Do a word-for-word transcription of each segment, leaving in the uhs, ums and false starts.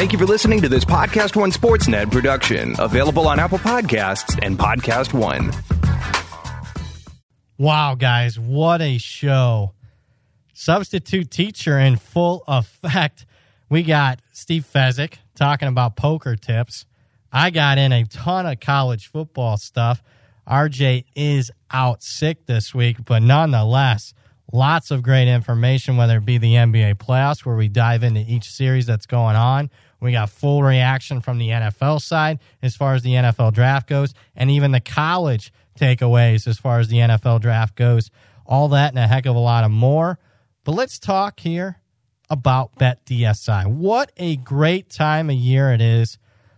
Thank you for listening to this Podcast One Sportsnet production, available on Apple Podcasts and Podcast One. Wow, guys, what a show. Substitute teacher in full effect. We got Steve Fezzik talking about poker tips. I got in a ton of college football stuff. R J is out sick this week, but nonetheless, lots of great information, whether it be the N B A playoffs, where we dive into each series that's going on. We got full reaction from the N F L side as far as the N F L draft goes, and even the college takeaways as far as the N F L draft goes. All that and a heck of a lot of more. But let's talk here about BetDSI. What a great time of year it is.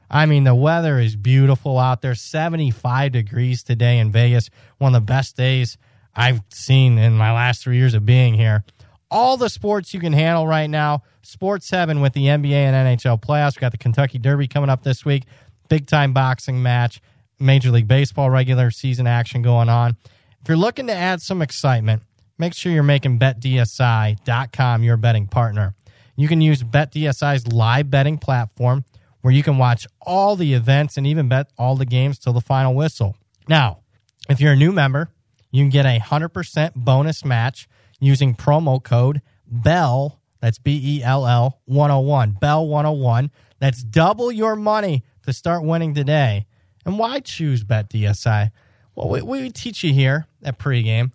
I mean, the weather is beautiful out there. seventy-five degrees today in Vegas, one of the best days I've seen in my last three years of being here. All the sports you can handle right now. Sports heaven with the N B A and N H L playoffs. We got the Kentucky Derby coming up this week. Big time boxing match. Major League Baseball regular season action going on. If you're looking to add some excitement, make sure you're making bet D S I dot com your betting partner. You can use BetDSI's live betting platform where you can watch all the events and even bet all the games till the final whistle. Now, if you're a new member, you can get a one hundred percent bonus match using promo code BELL, that's B E L L, one oh one, BELL one oh one. That's double your money to start winning today. And why choose BetDSI? Well, we, we teach you here at pregame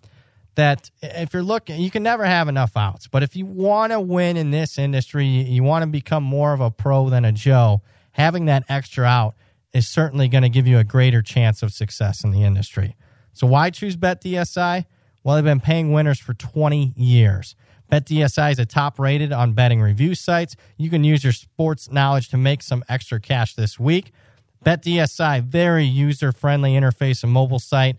that if you're looking, you can never have enough outs. But if you want to win in this industry, you want to become more of a pro than a Joe, having that extra out is certainly going to give you a greater chance of success in the industry. So why choose BetDSI? Well, they've been paying winners for twenty years. BetDSI is a top-rated on betting review sites. You can use your sports knowledge to make some extra cash this week. BetDSI, very user-friendly interface and mobile site.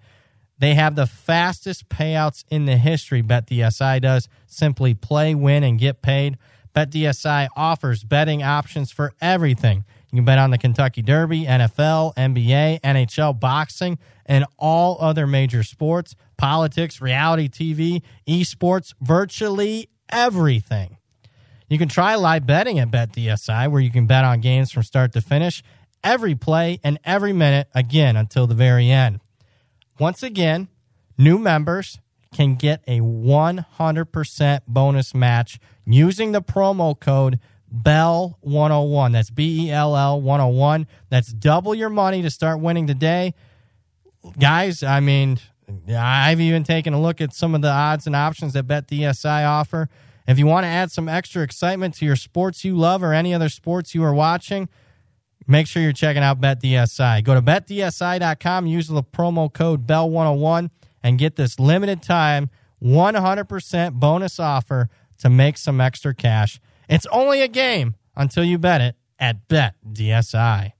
They have the fastest payouts in the history, BetDSI does. Simply play, win, and get paid. BetDSI offers betting options for everything. You can bet on the Kentucky Derby, N F L, N B A, N H L, boxing, and all other major sports, politics, reality T V, esports, virtually everything. You can try live betting at BetDSI, where you can bet on games from start to finish, every play and every minute, again, until the very end. Once again, new members can get a one hundred percent bonus match using the promo code B E L L one oh one. That's B E L L one oh one. That's double your money to start winning today. Guys, I mean, I've even taken a look at some of the odds and options that BetDSI offer. If you want to add some extra excitement to your sports you love or any other sports you are watching, make sure you're checking out BetDSI. Go to bet D S I dot com, use the promo code B E L L one oh one, and get this limited time one hundred percent bonus offer to make some extra cash. It's only a game until you bet it at BetDSI.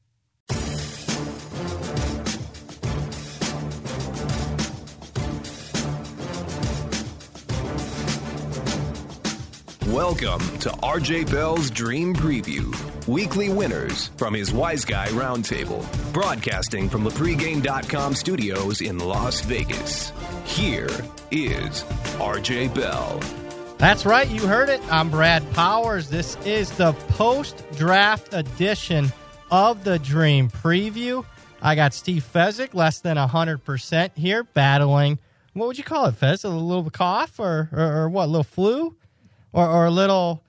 Welcome to R J Bell's Dream Preview. Weekly winners from his Wise Guy Roundtable. Broadcasting from the pregame dot com studios in Las Vegas. Here is R J Bell. That's right, you heard it. I'm Brad Powers. This is the post-draft edition of the Dream Preview. I got Steve Fezzik, less than one hundred percent here, battling, what would you call it, Fez? A little cough or, or, or what, a little flu? Or, or a little,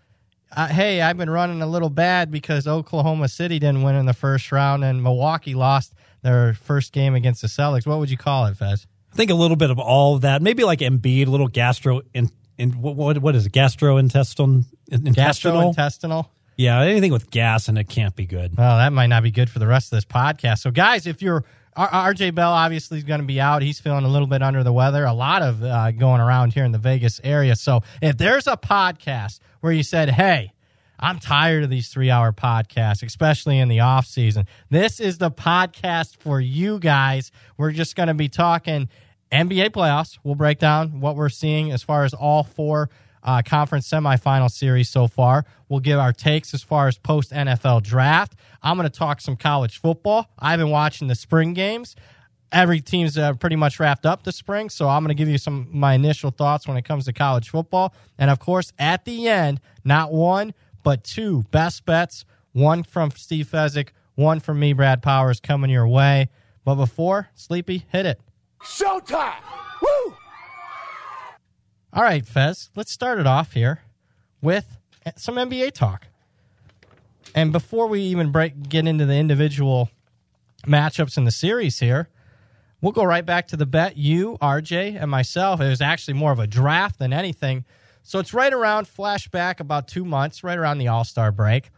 uh, hey, I've been running a little bad because Oklahoma City didn't win in the first round and Milwaukee lost their first game against the Celtics. What would you call it, Fez? I think a little bit of all of that. Maybe like Embiid, a little gastro... In- And what, what what is it? Gastrointestinal? Intestinal? Gastrointestinal? Yeah, anything with gas in it can't be good. Well, that might not be good for the rest of this podcast. So, guys, if you're R J Bell, obviously is going to be out. He's feeling a little bit under the weather. A lot of uh, going around here in the Vegas area. So, if there's a podcast where you said, "Hey, I'm tired of these three-hour podcasts, especially in the off season," this is the podcast for you guys. We're just going to be talking N B A playoffs. We'll break down what we're seeing as far as all four uh, conference semifinal series so far. We'll give our takes as far as post-N F L draft. I'm going to talk some college football. I've been watching the spring games. Every team's uh, pretty much wrapped up this spring, so I'm going to give you some my initial thoughts when it comes to college football. And, of course, at the end, not one but two best bets. One from Steve Fezzik, one from me, Brad Powers, coming your way. But before, Sleepy, hit it. Showtime! Woo! All right, Fez, let's start it off here with some N B A talk. And before we even break, get into the individual matchups in the series here, we'll go right back to the bet. You, R J, and myself, it was actually more of a draft than anything. So it's right around, flashback about two months, right around the All-Star break.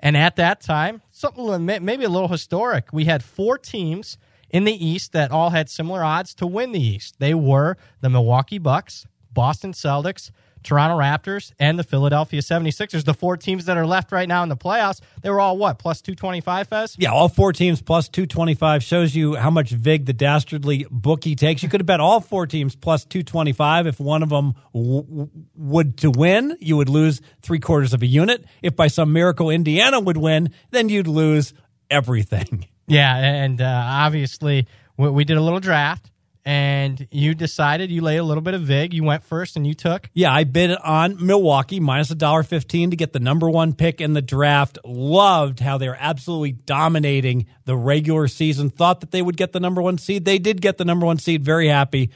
And at that time, something maybe a little historic. We had four teams in the East that all had similar odds to win the East. They were the Milwaukee Bucks, Boston Celtics, Toronto Raptors, and the Philadelphia seventy-sixers, the four teams that are left right now in the playoffs. They were all, what, plus two twenty-five, Fez? Yeah, all four teams plus two twenty-five. Shows you how much vig the dastardly bookie takes. You could have bet all four teams plus two twenty-five. If one of them w- w- would to win, you would lose three-quarters of a unit. If by some miracle Indiana would win, then you'd lose everything. Yeah, and uh, obviously we-, we did a little draft. And you decided, you laid a little bit of vig. You went first and you took? Yeah, I bid on Milwaukee, minus one dollar fifteen to get the number one pick in the draft. Loved how they were absolutely dominating the regular season. Thought that they would get the number one seed. They did get the number one seed. Very happy.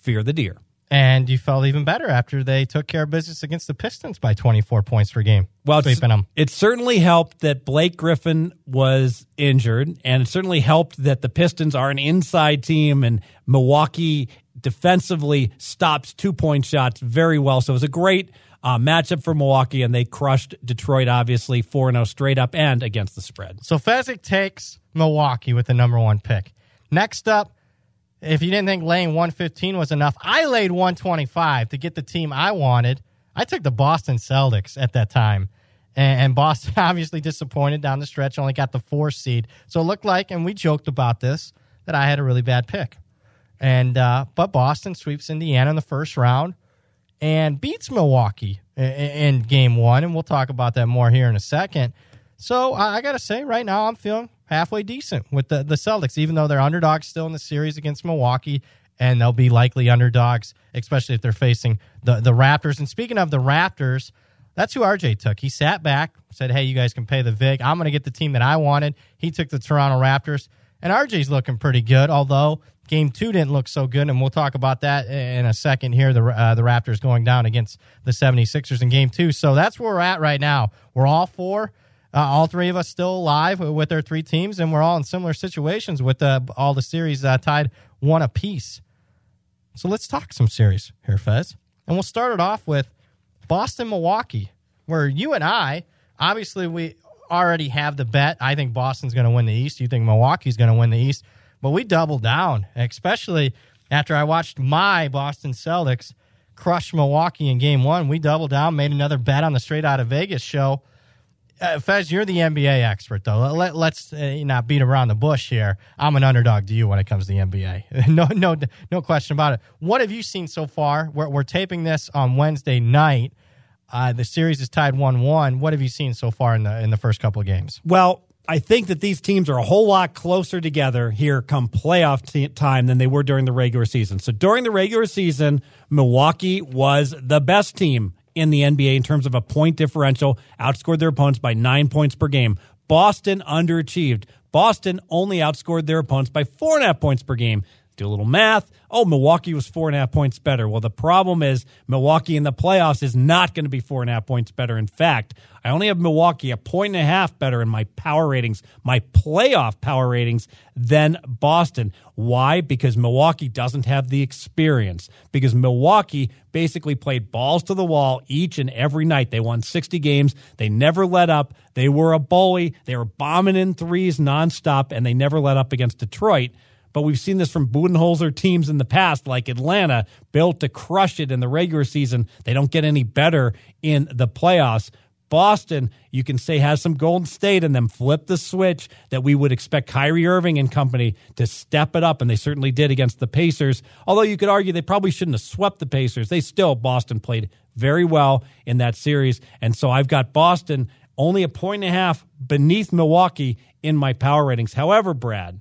Fear the deer. And you felt even better after they took care of business against the Pistons by twenty-four points per game. Well, them. It certainly helped that Blake Griffin was injured, and it certainly helped that the Pistons are an inside team, and Milwaukee defensively stops two-point shots very well. So it was a great uh, matchup for Milwaukee, and they crushed Detroit, obviously, four and oh straight up and against the spread. So Fezzik takes Milwaukee with the number one pick. Next up, if you didn't think laying one fifteen was enough, I laid one twenty-five to get the team I wanted. I took the Boston Celtics at that time. And Boston obviously disappointed down the stretch, only got the four seed. So it looked like, and we joked about this, that I had a really bad pick. And uh, but Boston sweeps Indiana in the first round and beats Milwaukee in game one. And we'll talk about that more here in a second. So I got to say, right now I'm feeling halfway decent with the, the Celtics, even though they're underdogs still in the series against Milwaukee, and they'll be likely underdogs, especially if they're facing the, the Raptors. And speaking of the Raptors, that's who R J took. He sat back, said, hey, you guys can pay the vig. I'm going to get the team that I wanted. He took the Toronto Raptors, and R J's looking pretty good, although game two didn't look so good, and we'll talk about that in a second here, the, uh, the Raptors going down against the seventy-sixers in game two. So that's where we're at right now. We're all four. Uh, all three of us still alive with our three teams, and we're all in similar situations with uh, all the series uh, tied one apiece. So let's talk some series here, Fez. And we'll start it off with Boston-Milwaukee, where you and I, obviously we already have the bet. I think Boston's going to win the East. You think Milwaukee's going to win the East. But we doubled down, especially after I watched my Boston Celtics crush Milwaukee in game one. We doubled down, made another bet on the Straight Out of Vegas show. Uh, Fez, you're the N B A expert, though. Let, let's uh, not beat around the bush here. I'm an underdog to you when it comes to the N B A. no no, no question about it. What have you seen so far? We're, we're taping this on Wednesday night. Uh, the series is tied one one. What have you seen so far in the in the first couple of games? Well, I think that these teams are a whole lot closer together here come playoff t- time than they were during the regular season. So during the regular season, Milwaukee was the best team in the N B A in terms of a point differential, outscored their opponents by nine points per game. Boston underachieved. Boston only outscored their opponents by four and a half points per game. Do a little math. Oh, Milwaukee was four and a half points better. Well, the problem is Milwaukee in the playoffs is not going to be four and a half points better. In fact, I only have Milwaukee a point and a half better in my power ratings, my playoff power ratings, than Boston. Why? Because Milwaukee doesn't have the experience. Because Milwaukee basically played balls to the wall each and every night. They won sixty games. They never let up. They were a bully. They were bombing in threes nonstop, and they never let up against Detroit. But we've seen this from Budenholzer teams in the past, like Atlanta, built to crush it in the regular season. They don't get any better in the playoffs. Boston, you can say, has some Golden State in them. Flip the switch that we would expect Kyrie Irving and company to step it up, and they certainly did against the Pacers. Although you could argue they probably shouldn't have swept the Pacers. They still, Boston played very well in that series. And so I've got Boston only a point and a half beneath Milwaukee in my power ratings. However, Brad,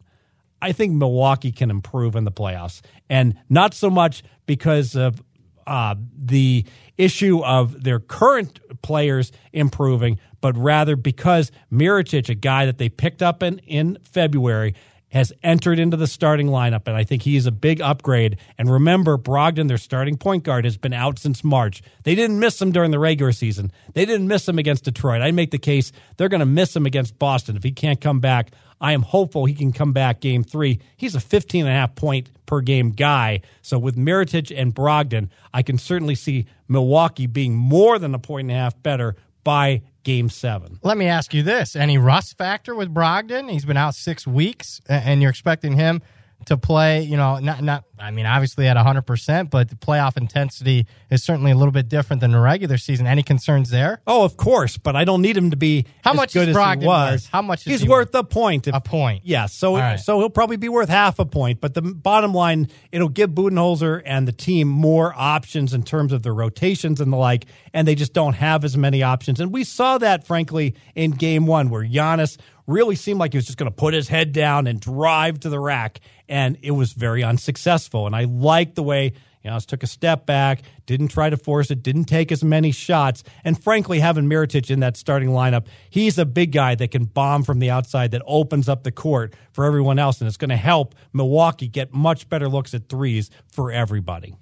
I think Milwaukee can improve in the playoffs, and not so much because of uh, the issue of their current players improving, but rather because Mirotic, a guy that they picked up in, in February, has entered into the starting lineup, and I think he is a big upgrade. And remember, Brogdon, their starting point guard, has been out since March. They didn't miss him during the regular season. They didn't miss him against Detroit. I make the case they're going to miss him against Boston if he can't come back. I am hopeful he can come back game three. He's a fifteen and a half point per game guy. So with Mirotic and Brogdon, I can certainly see Milwaukee being more than a point and a half better by Game seven. Let me ask you this. Any rust factor with Brogdon? He's been out six weeks, and you're expecting him to play, you know, not, not I mean, obviously at one hundred percent, but the playoff intensity is certainly a little bit different than the regular season. Any concerns there? Oh, of course, but I don't need him to be How as much good is Brogdon as he was. Worth? How much is He's he worth, worth a point. If, a point. Yeah, so, right. so he'll probably be worth half a point, but the bottom line, it'll give Budenholzer and the team more options in terms of their rotations and the like, and they just don't have as many options. And we saw that, frankly, in Game one, where Giannis really seemed like he was just going to put his head down and drive to the rack, and it was very unsuccessful. And I liked the way Giannis took a step back, didn't try to force it, didn't take as many shots, and frankly, having Mirotic in that starting lineup, he's a big guy that can bomb from the outside that opens up the court for everyone else, and it's going to help Milwaukee get much better looks at threes for everybody.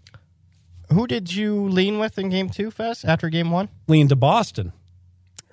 Who did you lean with in Game two, Fez, after Game one? Lean to Boston.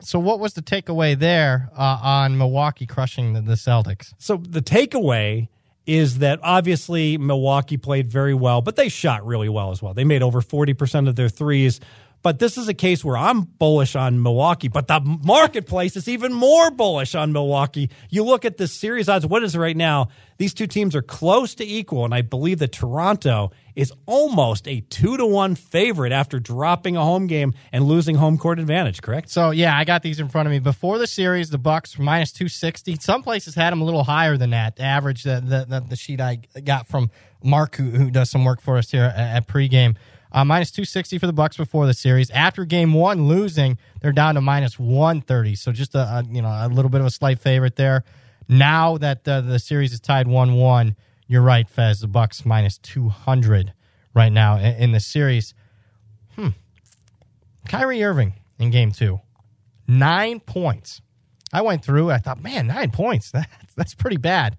So what was the takeaway there uh, on Milwaukee crushing the, the Celtics? So the takeaway is that obviously Milwaukee played very well, but they shot really well as well. They made over forty percent of their threes. But this is a case where I'm bullish on Milwaukee, but the marketplace is even more bullish on Milwaukee. You look at the series odds, what is it right now? These two teams are close to equal, and I believe that Toronto is almost a two to one favorite after dropping a home game and losing home court advantage, correct? So, yeah, I got these in front of me. Before the series, the Bucks were minus two sixty. Some places had them a little higher than that, the average, the, the, the, the sheet I got from Mark, who, who does some work for us here at, at pregame. Uh, minus two sixty for the Bucks before the series. After Game One losing, they're down to minus one thirty. So just a, a you know a little bit of a slight favorite there. Now that uh, the series is tied one one, you're right, Fez. The Bucks minus two hundred right now in, in the series. Hmm. Kyrie Irving in Game Two, nine points. I went through. I thought, man, nine points. That, that's pretty bad.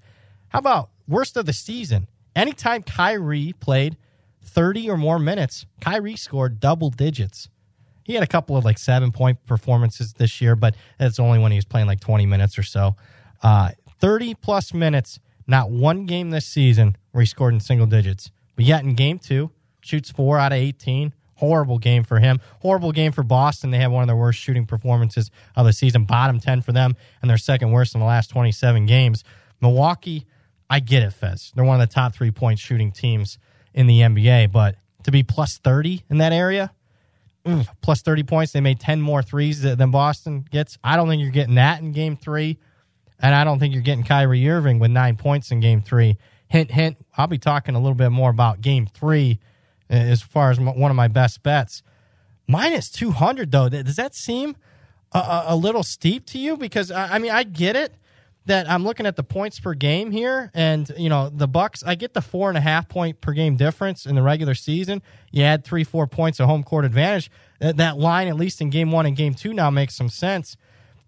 How about worst of the season? Anytime Kyrie played thirty or more minutes, Kyrie scored double digits. He had a couple of like seven-point performances this year, but that's only when he was playing like twenty minutes or so. thirty-plus uh, minutes, not one game this season where he scored in single digits. But yet in Game two, shoots four out of eighteen. Horrible game for him. Horrible game for Boston. They had one of their worst shooting performances of the season. Bottom ten for them, and their second worst in the last twenty-seven games. Milwaukee, I get it, Fez. They're one of the top three-point shooting teams in the N B A, but to be plus thirty in that area, mm, plus thirty points, they made ten more threes than Boston gets. I don't think you're getting that in Game three, and I don't think you're getting Kyrie Irving with nine points in Game three. Hint, hint, I'll be talking a little bit more about Game three as far as one of my best bets. Minus two hundred, though, does that seem a, a, a little steep to you? Because, I, I mean, I get it. That I'm looking at the points per game here, and, you know, the Bucks, I get the four and a half point per game difference in the regular season. You add three, four points of home court advantage. That, that line, at least in Game one and Game two now, makes some sense.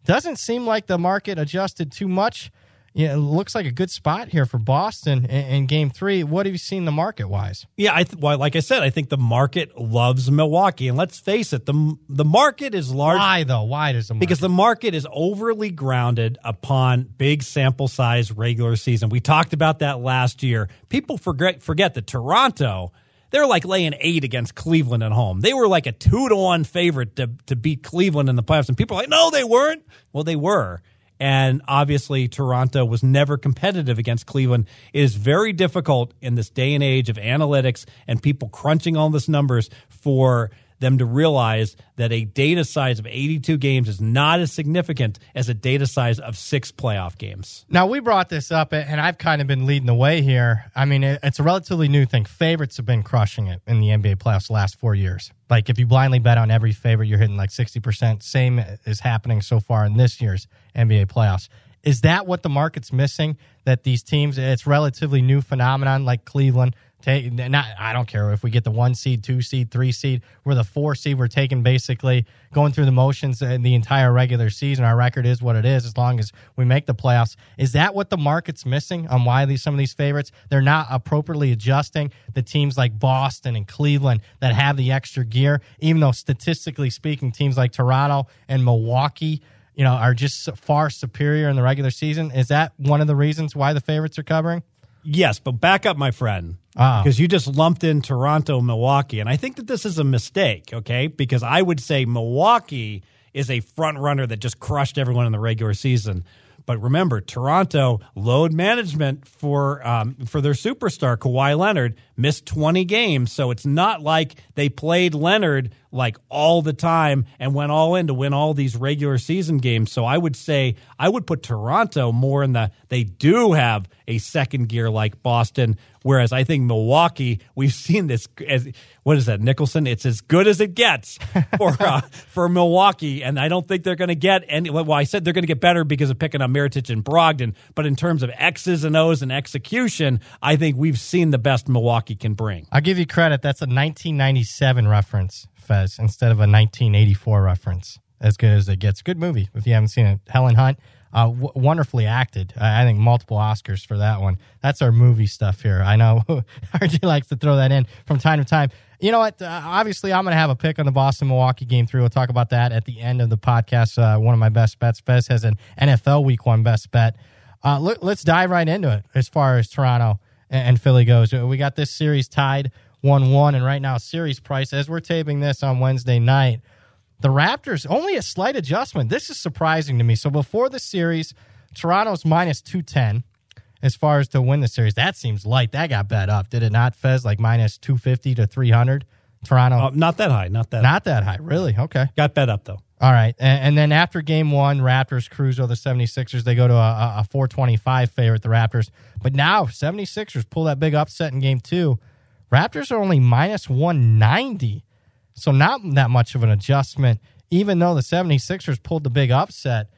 Doesn't seem like the market adjusted too much. You know, it looks like a good spot here for Boston in, in Game three. What have you seen the market-wise? Yeah, I th- well, like I said, I think the market loves Milwaukee. And let's face it, the the market is large. Why, though? Why does the market? Because the market is overly grounded upon big sample size regular season. We talked about that last year. People forget, forget that Toronto, they're like laying eight against Cleveland at home. They were like a two to one favorite to, to beat Cleveland in the playoffs. And people are like, no, they weren't. Well, they were. And obviously, Toronto was never competitive against Cleveland. It is very difficult in this day and age of analytics and people crunching all these numbers for them to realize that a data size of eighty-two games is not as significant as a data size of six playoff games. Now, we brought this up, and I've kind of been leading the way here. I mean, it's a relatively new thing. Favorites have been crushing it in the N B A playoffs the last four years. Like, if you blindly bet on every favorite, you're hitting like sixty percent. Same is happening so far in this year's N B A playoffs. Is that what the market's missing, that these teams, it's relatively new phenomenon like Cleveland, Take, not, I don't care if we get the one seed, two seed, three seed. We're the four seed. We're taking basically going through the motions in the entire regular season. Our record is what it is as long as we make the playoffs. Is that what the market's missing on why these some of these favorites, they're not appropriately adjusting the teams like Boston and Cleveland that have the extra gear, even though statistically speaking, teams like Toronto and Milwaukee, you know, are just far superior in the regular season? Is that one of the reasons why the favorites are covering? Yes, but back up, my friend, oh. because you just lumped in Toronto, Milwaukee, and I think that this is a mistake, okay? Because I would say Milwaukee is a front runner that just crushed everyone in the regular season. But remember, Toronto, load management for um, for their superstar, Kawhi Leonard, missed twenty games. So it's not like they played Leonard like all the time and went all in to win all these regular season games. So I would say I would put Toronto more in the they do have a second gear like Boston, whereas I think Milwaukee, we've seen this. As, what is that, Nicholson? It's as good as it gets for uh, for Milwaukee, and I don't think they're going to get any. Well, I said they're going to get better because of picking up Mirotic and Brogdon, but in terms of X's and O's and execution, I think we've seen the best Milwaukee can bring. I'll give you credit. That's a nineteen ninety-seven reference, Fez, instead of a nineteen eighty-four reference. As good as it gets. Good movie, if you haven't seen it. Helen Hunt, uh, w- wonderfully acted. Uh, I think multiple Oscars for that one. That's our movie stuff here. I know R J likes to throw that in from time to time. You know what? Uh, obviously, I'm going to have a pick on the Boston-Milwaukee game three. We'll talk about that at the end of the podcast. Uh, one of my best bets. Fez has an N F L Week One best bet. Uh, l- let's dive right into it as far as Toronto and-, and Philly goes. We got this series tied one one, and right now series price, as we're taping this on Wednesday night, the Raptors, only a slight adjustment. This is surprising to me. So before the series, Toronto's minus two ten as far as to win the series. That seems light. That got bet up, did it not, Fez? Like minus two fifty to three hundred? Toronto? Uh, not that high. Not that Not high. that high. Really? Okay. Got bet up, though. All right. And, and then after game one, Raptors cruise over the seventy-sixers. They go to a, a four twenty-five favorite, the Raptors. But now, seventy-sixers pull that big upset in game two. Raptors are only minus one ninety. So not that much of an adjustment, even though the seventy-sixers pulled the big upset.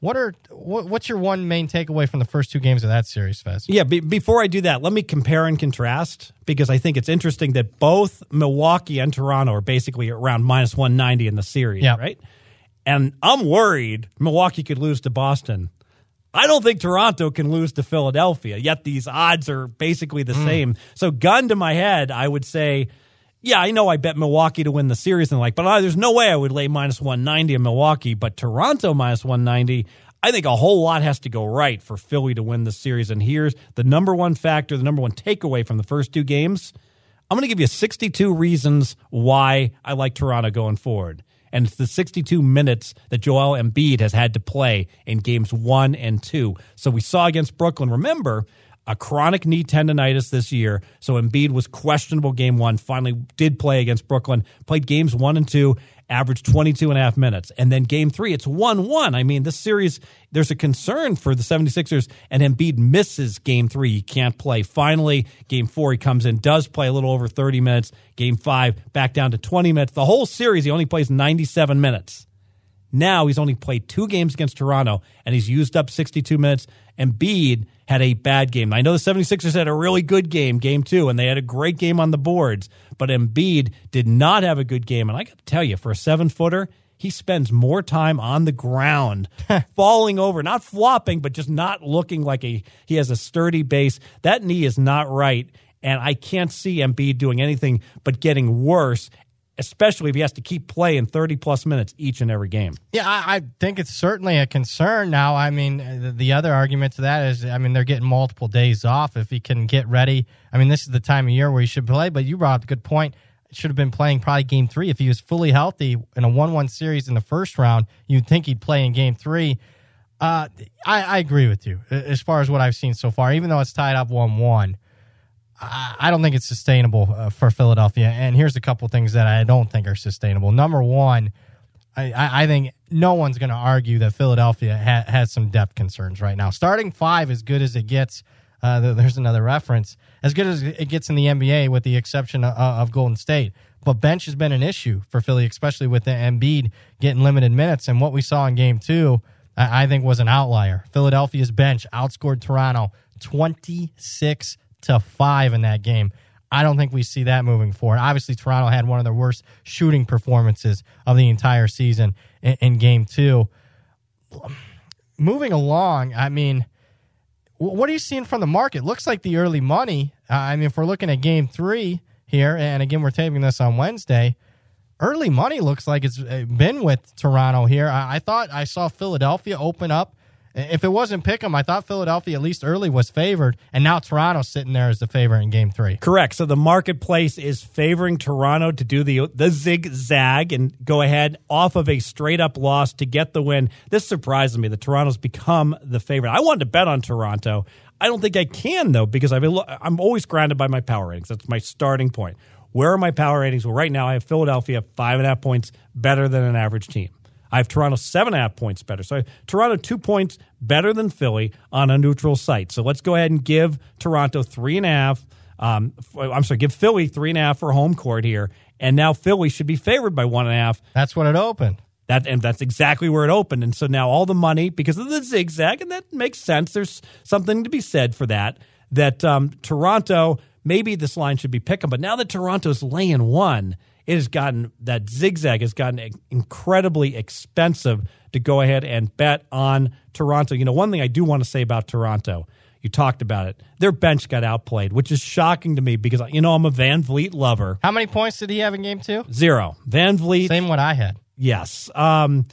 What are what, what's your one main takeaway from the first two games of that series, Fez? Yeah, be, before I do that, let me compare and contrast, because I think it's interesting that both Milwaukee and Toronto are basically around minus one ninety in the series, yep. right? And I'm worried Milwaukee could lose to Boston. I don't think Toronto can lose to Philadelphia, yet these odds are basically the mm. same. So gun to my head, I would say... Yeah, I know I bet Milwaukee to win the series and like, but uh, there's no way I would lay minus one ninety in Milwaukee, but Toronto minus one ninety, I think a whole lot has to go right for Philly to win the series. And here's the number one factor, the number one takeaway from the first two games. I'm going to give you sixty-two reasons why I like Toronto going forward. And it's the sixty-two minutes that Joel Embiid has had to play in games one and two. So we saw against Brooklyn, remember, a chronic knee tendonitis this year, so Embiid was questionable game one, finally did play against Brooklyn, played games one and two, averaged twenty-two and a half minutes. And then game three, it's one one. I mean, this series, there's a concern for the seventy-sixers, and Embiid misses game three. He can't play. Finally, game four, he comes in, does play a little over thirty minutes. Game five, back down to twenty minutes. The whole series, he only plays ninety-seven minutes. Now he's only played two games against Toronto, and he's used up sixty-two minutes. Embiid had a bad game. I know the seventy-sixers had a really good game, game two, and they had a great game on the boards, but Embiid did not have a good game. And I got to tell you, for a seven-footer, he spends more time on the ground, falling over, not flopping, but just not looking like a he has a sturdy base. That knee is not right, and I can't see Embiid doing anything but getting worse, especially if he has to keep playing thirty-plus minutes each and every game. Yeah, I, I think it's certainly a concern now. I mean, the, the other argument to that is, I mean, they're getting multiple days off if he can get ready. I mean, this is the time of year where he should play, but you brought up a good point. Should have been playing probably game three. If he was fully healthy in a one one series in the first round, you'd think he'd play in game three. Uh, I, I agree with you as far as what I've seen so far, even though it's tied up one one. I don't think it's sustainable for Philadelphia, and here's a couple things that I don't think are sustainable. Number one, I, I think no one's going to argue that Philadelphia ha- has some depth concerns right now. Starting five, as good as it gets, uh, there's another reference, as good as it gets in the N B A with the exception of, of Golden State. But bench has been an issue for Philly, especially with the Embiid getting limited minutes, and what we saw in game two, I, I think was an outlier. Philadelphia's bench outscored Toronto twenty-six to five in that game. I don't think we see that moving forward. Obviously, Toronto had one of their worst shooting performances of the entire season in, in game two. Moving along, I mean, what are you seeing from the market? Looks like the early money, uh, I mean, if we're looking at game three here, and again, we're taping this on Wednesday, early money looks like it's been with Toronto here. I, I thought I saw Philadelphia open up. If it wasn't Pick'em, I thought Philadelphia, at least early, was favored, and now Toronto's sitting there as the favorite in game three. Correct. So the marketplace is favoring Toronto to do the the zigzag and go ahead off of a straight-up loss to get the win. This surprised me that Toronto's become the favorite. I wanted to bet on Toronto. I don't think I can, though, because I've, I'm always grounded by my power ratings. That's my starting point. Where are my power ratings? Well, right now I have Philadelphia five and a half points better than an average team. I have Toronto seven and a half points better. So I have Toronto two points better than Philly on a neutral site. So let's go ahead and give Toronto three and a half. Um, I'm sorry, give Philly three and a half for home court here. And now Philly should be favored by one and a half. That's what it opened. That, and that's exactly where it opened. And so now all the money, because of the zigzag, and that makes sense. There's something to be said for that, that um, Toronto, maybe this line should be picking. But now that Toronto's laying one, it has gotten, that zigzag has gotten incredibly expensive to go ahead and bet on Toronto. You know, one thing I do want to say about Toronto, you talked about it, their bench got outplayed, which is shocking to me because, you know, I'm a VanVleet lover. How many points did he have in game two? Zero. VanVleet. Same what I had. Yes. Um,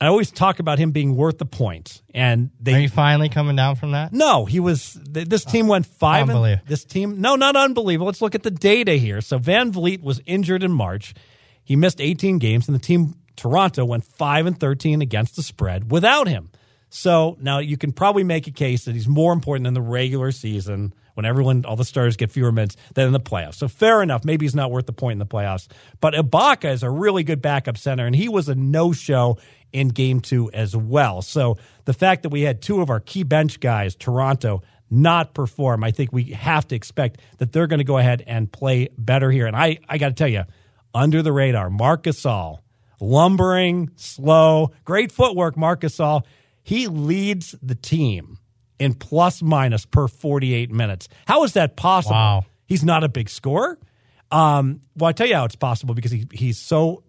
I always talk about him being worth the point, and they, are you finally coming down from that? No, he was. This team went five. Unbelievable. And this team, no, not unbelievable. Let's look at the data here. So VanVleet was injured in March. He missed eighteen games, and the team Toronto went five and thirteen against the spread without him. So now you can probably make a case that he's more important in the regular season when everyone, all the starters get fewer minutes than in the playoffs. So fair enough. Maybe he's not worth the point in the playoffs. But Ibaka is a really good backup center, and he was a no-show in game two as well. So the fact that we had two of our key bench guys, Toronto, not perform, I think we have to expect that they're going to go ahead and play better here. And I, I got to tell you, under the radar, Marc Gasol, lumbering, slow, great footwork, Marc Gasol. He leads the team in plus minus per forty-eight minutes. How is that possible? Wow. He's not a big scorer. Um, well, I tell you how it's possible, because he, he's so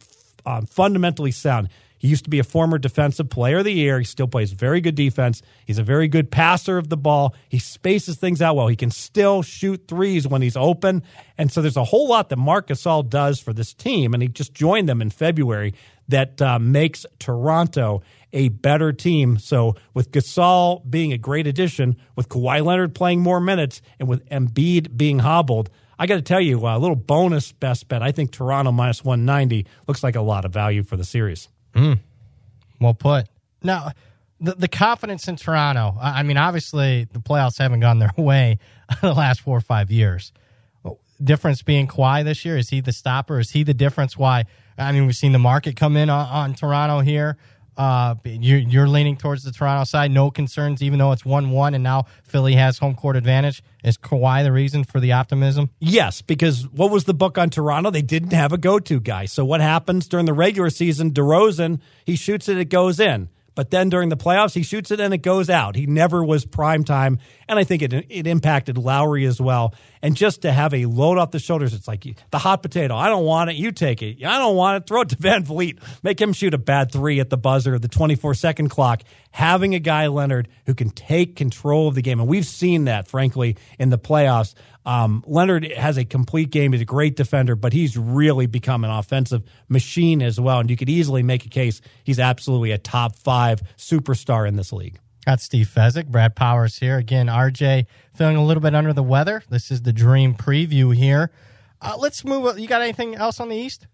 um, fundamentally sound. He used to be a former defensive player of the year. He still plays very good defense. He's a very good passer of the ball. He spaces things out well. He can still shoot threes when he's open. And so there's a whole lot that Marc Gasol does for this team, and he just joined them in February, that uh, makes Toronto a better team. So with Gasol being a great addition, with Kawhi Leonard playing more minutes, and with Embiid being hobbled, I got to tell you, a little bonus best bet, I think Toronto minus one ninety looks like a lot of value for the series. Mm. Well put. Now, the, the confidence in Toronto, I mean, obviously the playoffs haven't gone their way the last four or five years. Difference being Kawhi this year, is he the stopper? Is he the difference? Why? I mean, we've seen the market come in on, on Toronto here. Uh, you're, you're leaning towards the Toronto side. No concerns, even though it's one one and now Philly has home court advantage. Is Kawhi the reason for the optimism? Yes, because what was the book on Toronto? They didn't have a go-to guy. So what happens during the regular season? DeRozan, he shoots it, it goes in. But then during the playoffs, he shoots it and it goes out. He never was prime time, and I think it it impacted Lowry as well. And just to have a load off the shoulders, it's like the hot potato. I don't want it. You take it. I don't want it. Throw it to VanVleet. Make him shoot a bad three at the buzzer, the twenty-four second clock. Having a guy, Leonard, who can take control of the game, and we've seen that, frankly, in the playoffs. Um, Leonard has a complete game. He's a great defender, but he's really become an offensive machine as well. And you could easily make a case he's absolutely a top five superstar in this league. That's Steve Fezzik. Brad Powers here. Again, R J feeling a little bit under the weather. This is the dream preview here. Uh, let's move. You got anything else on the East?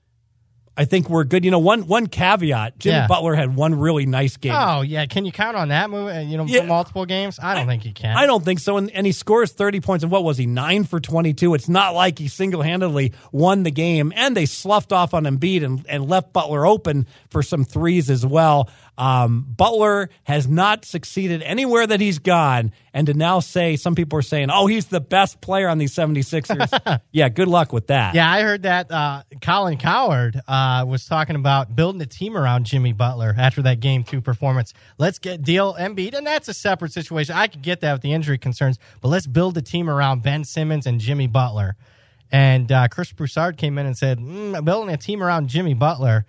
I think we're good. You know, one one caveat, Jimmy yeah. Butler had one really nice game. Oh, yeah. Can you count on that move, you know, yeah. multiple games? I don't I, think you can. I don't think so. And, and he scores thirty points. And what was he, nine for twenty-two? It's not like he single-handedly won the game. And they sloughed off on Embiid and, and left Butler open for some threes as well. Um, Butler has not succeeded anywhere that he's gone. And to now say, some people are saying, oh, he's the best player on these seventy-sixers. Yeah, good luck with that. Yeah, I heard that uh, Colin Cowherd uh, was talking about building a team around Jimmy Butler after that game two performance. Let's get deal Embiid, and that's a separate situation. I could get that with the injury concerns, but let's build a team around Ben Simmons and Jimmy Butler. And uh, Chris Broussard came in and said, mm, building a team around Jimmy Butler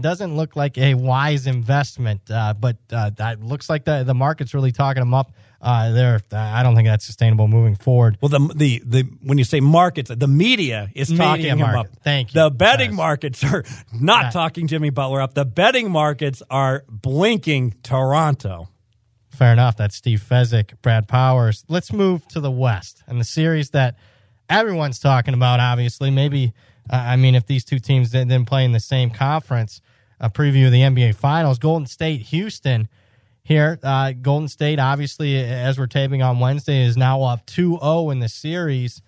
doesn't look like a wise investment, uh, but uh, that looks like the, the market's really talking them up. Uh, there, I don't think that's sustainable moving forward. Well, the the, the when you say markets, the media is media talking him up. Thank you. The betting yes. markets are not right. talking Jimmy Butler up. The betting markets are blinking Toronto. Fair enough. That's Steve Fezzik, Brad Powers. Let's move to the West and the series that everyone's talking about, obviously. Maybe, uh, I mean, if these two teams didn't, didn't play in the same conference, a preview of the N B A Finals, Golden State, Houston here. Uh, Golden State, obviously, as we're taping on Wednesday, is now up two oh in the series.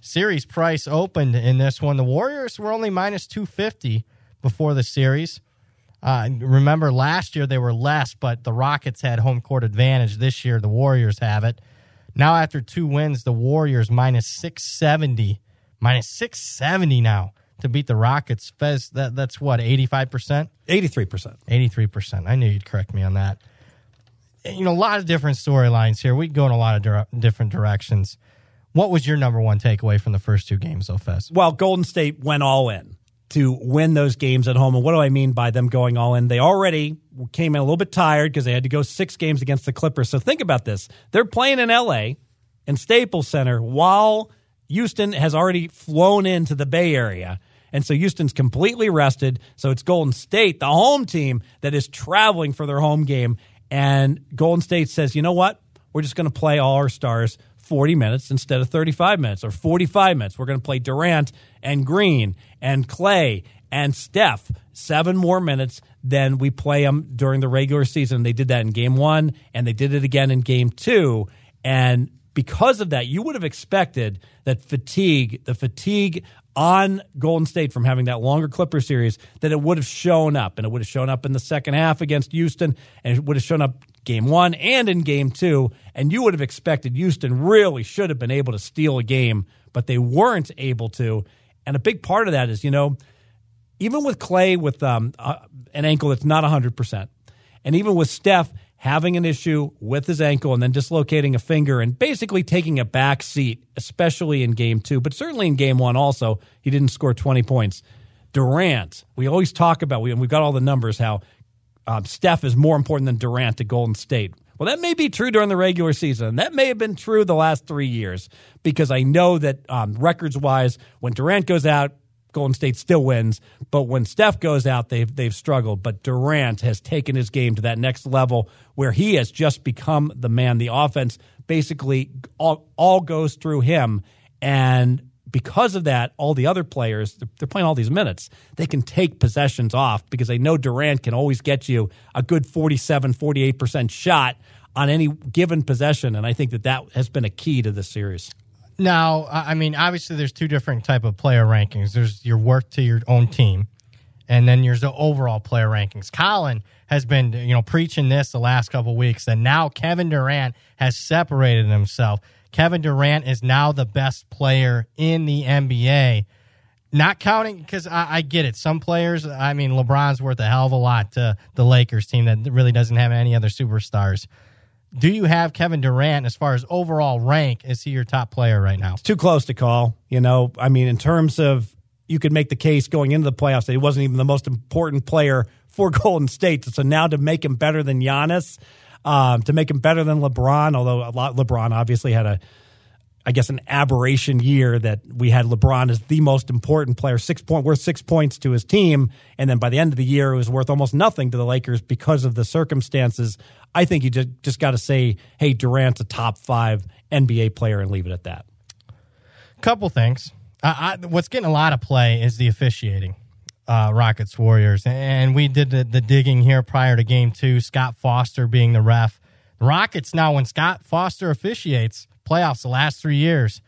Series price opened in this one. The Warriors were only minus two fifty before the series. Uh, remember, last year they were less, but the Rockets had home court advantage. This year, the Warriors have it. Now, after two wins, the Warriors minus six seventy. Minus six seventy now to beat the Rockets. Fez, that, that's what, eighty-five percent? eighty-three percent. eighty-three percent. I knew you'd correct me on that. You know, a lot of different storylines here. We can go in a lot of dire- different directions. What was your number one takeaway from the first two games, though, Fez? Well, Golden State went all in to win those games at home. And what do I mean by them going all in? They already came in a little bit tired because they had to go six games against the Clippers. So think about this. They're playing in L A in Staples Center while Houston has already flown into the Bay Area. And so Houston's completely rested. So it's Golden State, the home team, that is traveling for their home game. And Golden State says, you know what? We're just going to play all our stars forty minutes instead of thirty-five minutes or forty-five minutes. We're going to play Durant and Green and Clay and Steph seven more minutes than we play them during the regular season. They did that in game one, and they did it again in game two. And because of that, you would have expected that fatigue, the fatigue on Golden State from having that longer Clipper series, that it would have shown up. And it would have shown up in the second half against Houston, and it would have shown up game one and in game two, and you would have expected Houston really should have been able to steal a game, but they weren't able to. And a big part of that is, you know, even with Clay with um, uh, an ankle that's not one hundred percent, and even with Steph having an issue with his ankle and then dislocating a finger and basically taking a back seat, especially in game two, but certainly in game one also, he didn't score twenty points. Durant, we always talk about, we, and we've got all the numbers, how Um, Steph is more important than Durant to Golden State. Well, that may be true during the regular season. And that may have been true the last three years because I know that um, records-wise, when Durant goes out, Golden State still wins. But when Steph goes out, they've, they've struggled. But Durant has taken his game to that next level where he has just become the man. The offense basically all, all goes through him. And because of that, all the other players, they're playing all these minutes. They can take possessions off because they know Durant can always get you a good forty-seven, forty-eight percent shot on any given possession, and I think that that has been a key to this series. Now, I mean, obviously there's two different type of player rankings. There's your worth to your own team, and then there's the overall player rankings. Colin has been, you know, preaching this the last couple of weeks, and now Kevin Durant has separated himself. Kevin Durant is now the best player in the N B A. Not counting, because I, I get it. Some players, I mean, LeBron's worth a hell of a lot to the Lakers team that really doesn't have any other superstars. Do you have Kevin Durant as far as overall rank? Is he your top player right now? It's too close to call. You know, I mean, in terms of you could make the case going into the playoffs that he wasn't even the most important player for Golden State. So now to make him better than Giannis, Um, to make him better than LeBron, although a lot, LeBron obviously had a, I guess, an aberration year that we had LeBron as the most important player, six point worth six points to his team, and then by the end of the year, it was worth almost nothing to the Lakers because of the circumstances. I think you just, just got to say, hey, Durant's a top five N B A player and leave it at that. Couple things. Uh, I, what's getting a lot of play is the officiating. Uh, Rockets Warriors, and we did the, the digging here prior to game two, Scott Foster being the ref. The Rockets now, when Scott Foster officiates playoffs the last three years,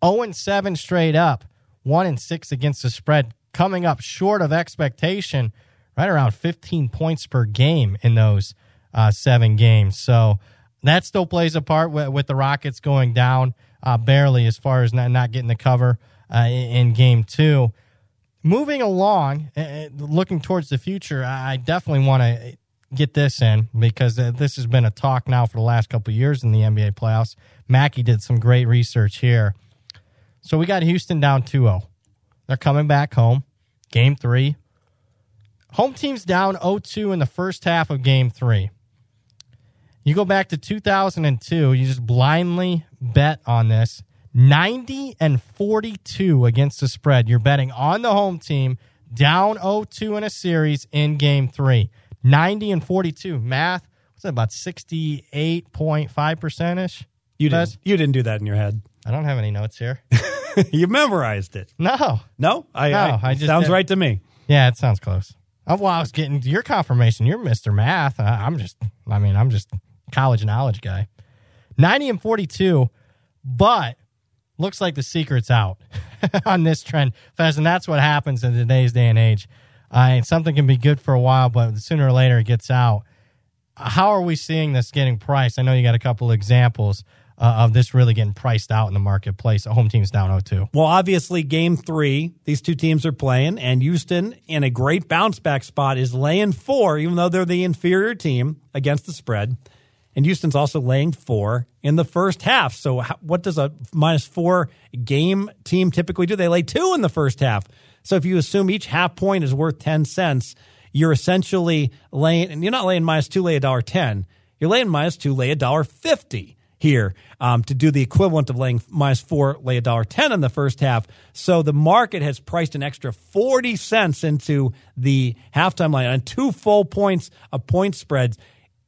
oh and seven straight up, one and six against the spread, coming up short of expectation, right around fifteen points per game in those uh, seven games. So that still plays a part with, with the Rockets going down uh, barely as far as not, not getting the cover uh, in, in game two. Moving along, looking towards the future, I definitely want to get this in because this has been a talk now for the last couple of years in the N B A playoffs. Mackey did some great research here. So we got Houston down two oh. They're coming back home. Game three. Home team's down oh two in the first half of game three. You go back to two thousand two. You just blindly bet on this. ninety and forty-two against the spread. You're betting on the home team down oh two in a series in game three. ninety and forty-two. Math, what's that, about sixty-eight point five percent-ish? You didn't, you didn't do that in your head. I don't have any notes here. You memorized it. No. No? I, no, I, I just sounds did. Right to me. Yeah, it sounds close. Oh, well, I was getting your confirmation. You're Mister Math. I, I'm just, I mean, I'm just college knowledge guy. ninety and forty-two, but looks like the secret's out on this trend, Fez, and that's what happens in today's day and age. Uh, and something can be good for a while, but sooner or later it gets out. How are we seeing this getting priced? I know you got a couple examples uh, of this really getting priced out in the marketplace. The home team's down oh two. Well, obviously, game three, these two teams are playing, and Houston, in a great bounce-back spot, is laying four, even though they're the inferior team against the spread. And Houston's also laying four in the first half. So how, what does a minus four game team typically do? They lay two in the first half. So if you assume each half point is worth ten cents, you're essentially laying, and you're not laying minus two, lay a dollar ten. You're laying minus two, lay a dollar fifty here um, to do the equivalent of laying minus four, lay a dollar ten in the first half. So the market has priced an extra forty cents into the halftime line on two full points of point spreads.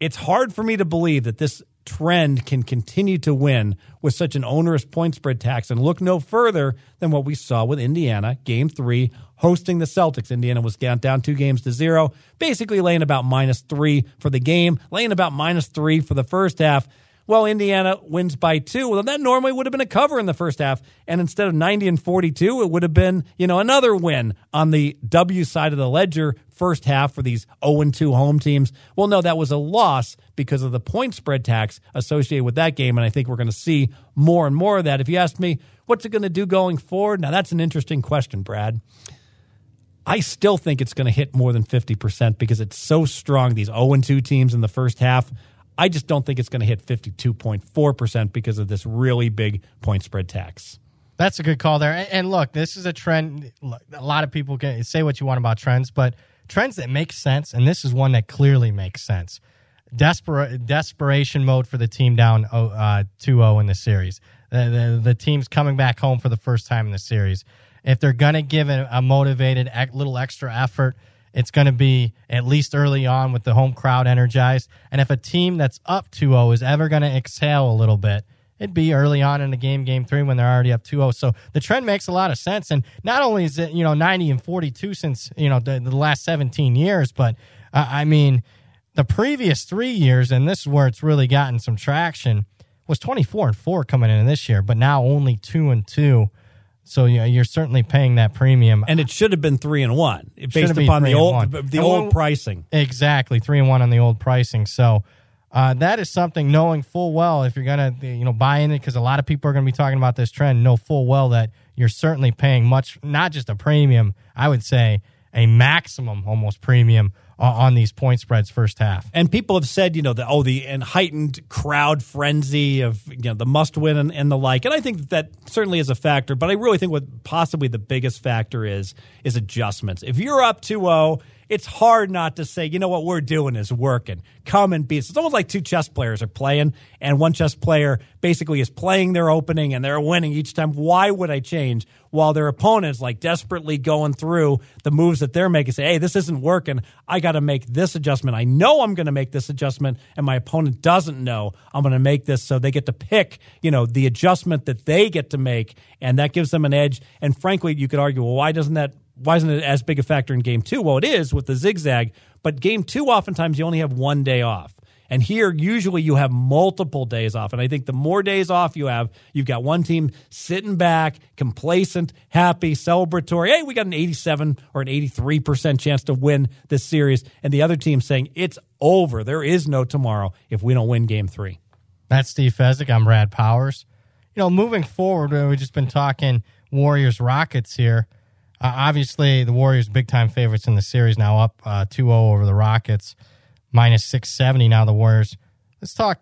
It's hard for me to believe that this trend can continue to win with such an onerous point spread tax, and look no further than what we saw with Indiana, game three, hosting the Celtics. Indiana was down two games to zero, basically laying about minus three for the game, laying about minus three for the first half. Well, Indiana wins by two. Well, that normally would have been a cover in the first half, and instead of ninety and forty-two, it would have been, you know, another win on the W side of the ledger first half for these oh and two home teams. Well, no, that was a loss because of the point spread tax associated with that game, and I think we're going to see more and more of that. If you ask me, what's it going to do going forward? Now, that's an interesting question, Brad. I still think it's going to hit more than fifty percent because it's so strong, these oh and two teams in the first half. I just don't think it's going to hit fifty-two point four percent because of this really big point spread tax. That's a good call there. And look, this is a trend. A lot of people can say what you want about trends, but trends that make sense, and this is one that clearly makes sense. Desper- desperation mode for the team down uh, two oh in the series. The, the, the team's coming back home for the first time in the series. If they're going to give a, a motivated little extra effort, it's going to be at least early on with the home crowd energized. And if a team that's up two oh is ever going to exhale a little bit, it'd be early on in the game, game three, when they're already up two oh. So the trend makes a lot of sense. And not only is it, you know, ninety and forty-two since, you know, the, the last seventeen years, but uh, I mean, the previous three years, and this is where it's really gotten some traction, was twenty-four and four coming in this year, but now only two and two. So yeah, you're certainly paying that premium, and it should have been three and one based upon the old the old pricing. Exactly, three and one on the old pricing. So uh, that is something, knowing full well if you're gonna you know buy in it, because a lot of people are gonna be talking about this trend. Know full well that you're certainly paying much, not just a premium. I would say a maximum, almost premium uh, on these point spreads first half. And people have said, you know, the oh the and heightened crowd frenzy of you know the must win and, and the like. And I think that certainly is a factor. But I really think what possibly the biggest factor is is adjustments. If you're up two oh, it's hard not to say, you know what we're doing is working. Come and beat us. It's almost like two chess players are playing, and one chess player basically is playing their opening, and they're winning each time. Why would I change? While their opponent's like desperately going through the moves that they're making, say, hey, this isn't working. I got to make this adjustment. I know I'm going to make this adjustment, and my opponent doesn't know I'm going to make this, so they get to pick, you know, the adjustment that they get to make, and that gives them an edge. And frankly, you could argue, well, why doesn't that Why isn't it as big a factor in game two? Well, it is with the zigzag, but game two, oftentimes you only have one day off. And here, usually you have multiple days off. And I think the more days off you have, you've got one team sitting back, complacent, happy, celebratory. Hey, we got an eighty-seven or an eighty-three percent chance to win this series. And the other team saying, it's over. There is no tomorrow if we don't win game three. That's Steve Fezzik. I'm Brad Powers. You know, moving forward, we've just been talking Warriors-Rockets here. Uh, obviously, the Warriors big-time favorites in the series now, up uh, two oh over the Rockets, minus six seventy now the Warriors. Let's talk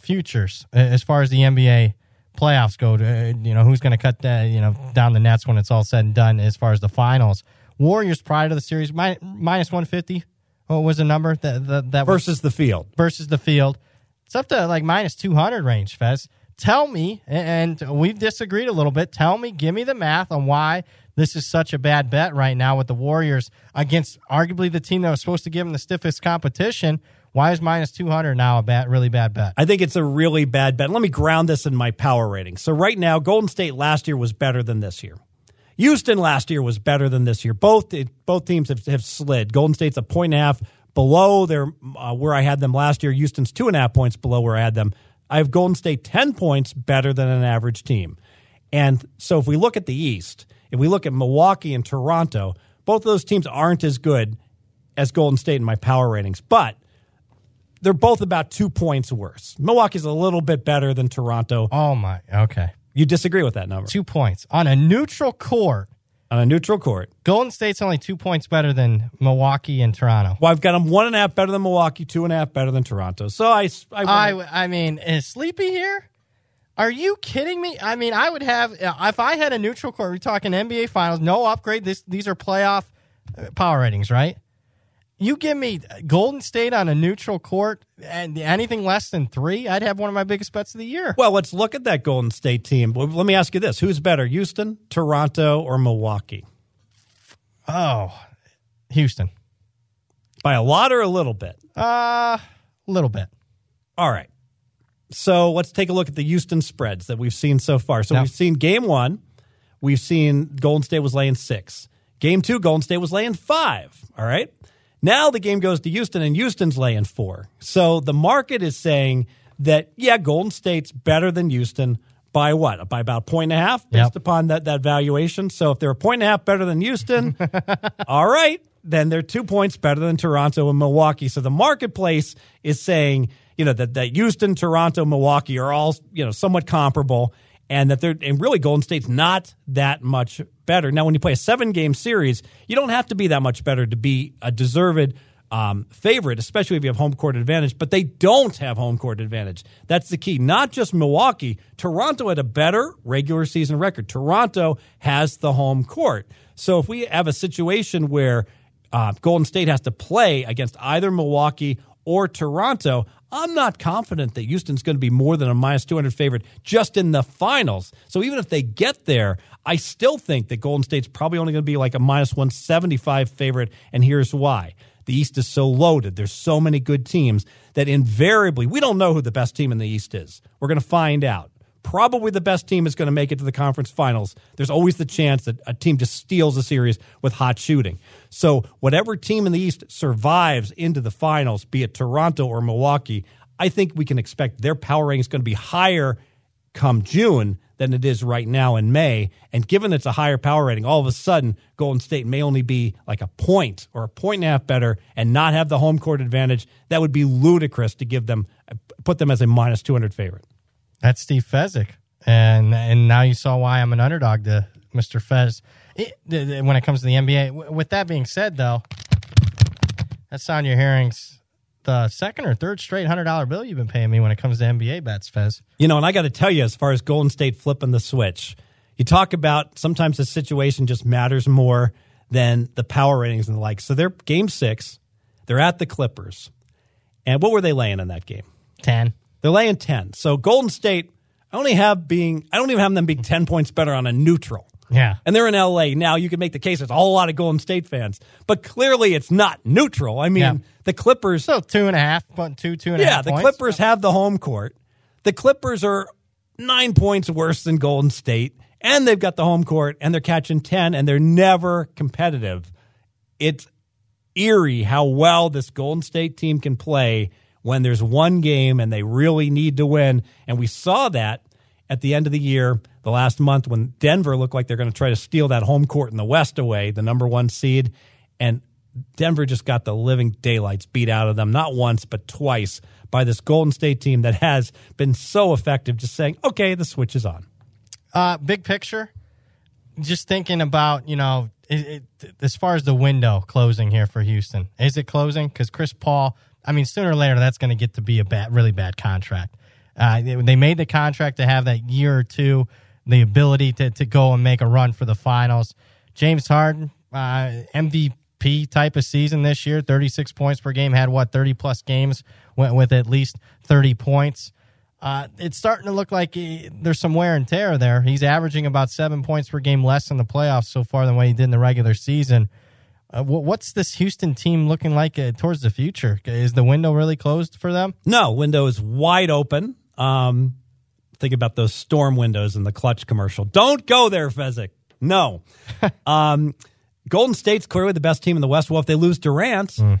futures as far as the N B A playoffs go, to, you know, who's going to cut the, you know, down the nets when it's all said and done as far as the finals. Warriors prior to the series, minus one fifty, what was the number? That, that, that versus was, the field. Versus the field. It's up to like minus two hundred range, Fez. Tell me, and we've disagreed a little bit, tell me, give me the math on why this is such a bad bet right now with the Warriors against arguably the team that was supposed to give them the stiffest competition. Why is minus two hundred now a bad, really bad bet? I think it's a really bad bet. Let me ground this in my power rating. So right now, Golden State last year was better than this year. Houston last year was better than this year. Both both teams have, have slid. Golden State's a point and a half below their, uh, where I had them last year. Houston's two and a half points below where I had them. I have Golden State ten points better than an average team. And so if we look at the East, if we look at Milwaukee and Toronto, both of those teams aren't as good as Golden State in my power ratings. But they're both about two points worse. Milwaukee's a little bit better than Toronto. Oh, my. Okay. You disagree with that number. Two points. On a neutral court. On a neutral court. Golden State's only two points better than Milwaukee and Toronto. Well, I've got them one and a half better than Milwaukee, two and a half better than Toronto. So I... I, I, I mean, is Sleepy here? Are you kidding me? I mean, I would have... If I had a neutral court, we're talking N B A Finals, no upgrade. This, these are playoff power ratings, right? You give me Golden State on a neutral court and anything less than three, I'd have one of my biggest bets of the year. Well, let's look at that Golden State team. Let me ask you this. Who's better, Houston, Toronto, or Milwaukee? Oh, Houston. By a lot or a little bit? Uh, a little bit. All right. So let's take a look at the Houston spreads that we've seen so far. So no. We've seen game one. We've seen Golden State was laying six. Game two, Golden State was laying five. All right. Now the game goes to Houston, and Houston's laying four. So the market is saying that, yeah, Golden State's better than Houston by what? By about a point and a half based yep. upon that, that valuation. So if they're a point and a half better than Houston, all right, then they're two points better than Toronto and Milwaukee. So the marketplace is saying, you know, that, that Houston, Toronto, Milwaukee are all, you know, somewhat comparable, and that they're and really Golden State's not that much better. Now, when you play a seven-game series, you don't have to be that much better to be a deserved um, favorite, especially if you have home court advantage. But they don't have home court advantage. That's the key. Not just Milwaukee. Toronto had a better regular season record. Toronto has the home court. So if we have a situation where uh, Golden State has to play against either Milwaukee or Toronto, I'm not confident that Houston's going to be more than a minus two hundred favorite just in the finals. So even if they get there, I still think that Golden State's probably only going to be like a minus one seventy-five favorite, and here's why. The East is so loaded. There's so many good teams that invariably, we don't know who the best team in the East is. We're going to find out. Probably the best team is going to make it to the conference finals. There's always the chance that a team just steals a series with hot shooting. So whatever team in the East survives into the finals, be it Toronto or Milwaukee, I think we can expect their power rating is going to be higher come June than it is right now in May. And given it's a higher power rating, all of a sudden Golden State may only be like a point or a point and a half better and not have the home court advantage. That would be ludicrous to give them, put them as a minus two hundred favorite. That's Steve Fezzik, and and now you saw why I'm an underdog to Mister Fez it, it, when it comes to the N B A. With that being said, though, that sound you're hearing's the second or third straight one hundred dollar bill you've been paying me when it comes to N B A bets, Fez. You know, and I got to tell you, as far as Golden State flipping the switch, you talk about sometimes the situation just matters more than the power ratings and the like. So they're game six, they're at the Clippers, and what were they laying in that game? ten. They're laying ten. So Golden State, I only have being I don't even have them being ten points better on a neutral. Yeah. And they're in L A. Now you can make the case there's a whole lot of Golden State fans. But clearly it's not neutral. I mean, yeah. the Clippers so two and a half, but two, two and yeah, a half. Yeah, the points. Clippers have the home court. The Clippers are nine points worse than Golden State, and they've got the home court, and they're catching ten, and they're never competitive. It's eerie how well this Golden State team can play when there's one game and they really need to win. And we saw that at the end of the year, the last month, when Denver looked like they're going to try to steal that home court in the West away, the number one seed. And Denver just got the living daylights beat out of them, not once, but twice, by this Golden State team that has been so effective, just saying, okay, the switch is on. Uh, big picture, just thinking about, you know, it, it, as far as the window closing here for Houston. Is it closing? Because Chris Paul... I mean, sooner or later, that's going to get to be a bad, really bad contract. Uh, they, they made the contract to have that year or two, the ability to, to go and make a run for the finals. James Harden, uh, M V P type of season this year, thirty-six points per game, had what, thirty-plus games, went with at least thirty points. Uh, it's starting to look like he, there's some wear and tear there. He's averaging about seven points per game less in the playoffs so far than what he did in the regular season. Uh, what's this Houston team looking like uh, towards the future? Is the window really closed for them? No, window is wide open. Um, think about those storm windows in the Clutch commercial. Don't go there, Fezzik. No. um, Golden State's clearly the best team in the West. Well, if they lose Durant, mm,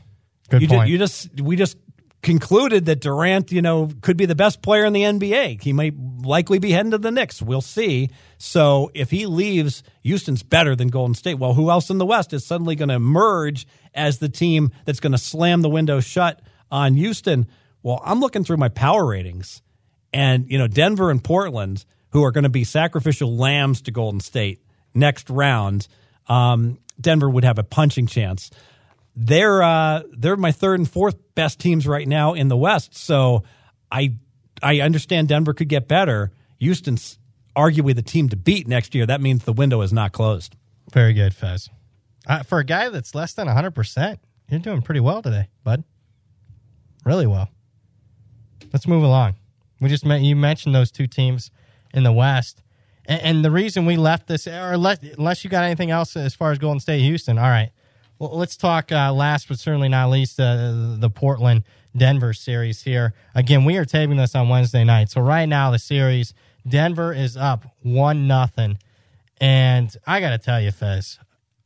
good you, point. Ju- you just we just concluded that Durant, you know, could be the best player in the N B A. He might likely be heading to the Knicks. We'll see. So if he leaves, Houston's better than Golden State. Well, who else in the West is suddenly going to emerge as the team that's going to slam the window shut on Houston? Well, I'm looking through my power ratings, and, you know, Denver and Portland, who are going to be sacrificial lambs to Golden State next round, um, Denver would have a punching chance. They're uh, they're my third and fourth best teams right now in the West. So I I understand Denver could get better. Houston's arguably the team to beat next year. That means the window is not closed. Very good, Fez. Uh, for a guy that's less than one hundred percent, you're doing pretty well today, bud. Really well. Let's move along. We just met, you mentioned those two teams in the West. And, and the reason we left this, or unless, unless you got anything else as far as Golden State, Houston, all right. Well, let's talk uh, last but certainly not least uh, the Portland-Denver series here. Again, we are taping this on Wednesday night. So right now the series, Denver is up one nothing. And I got to tell you, Fez,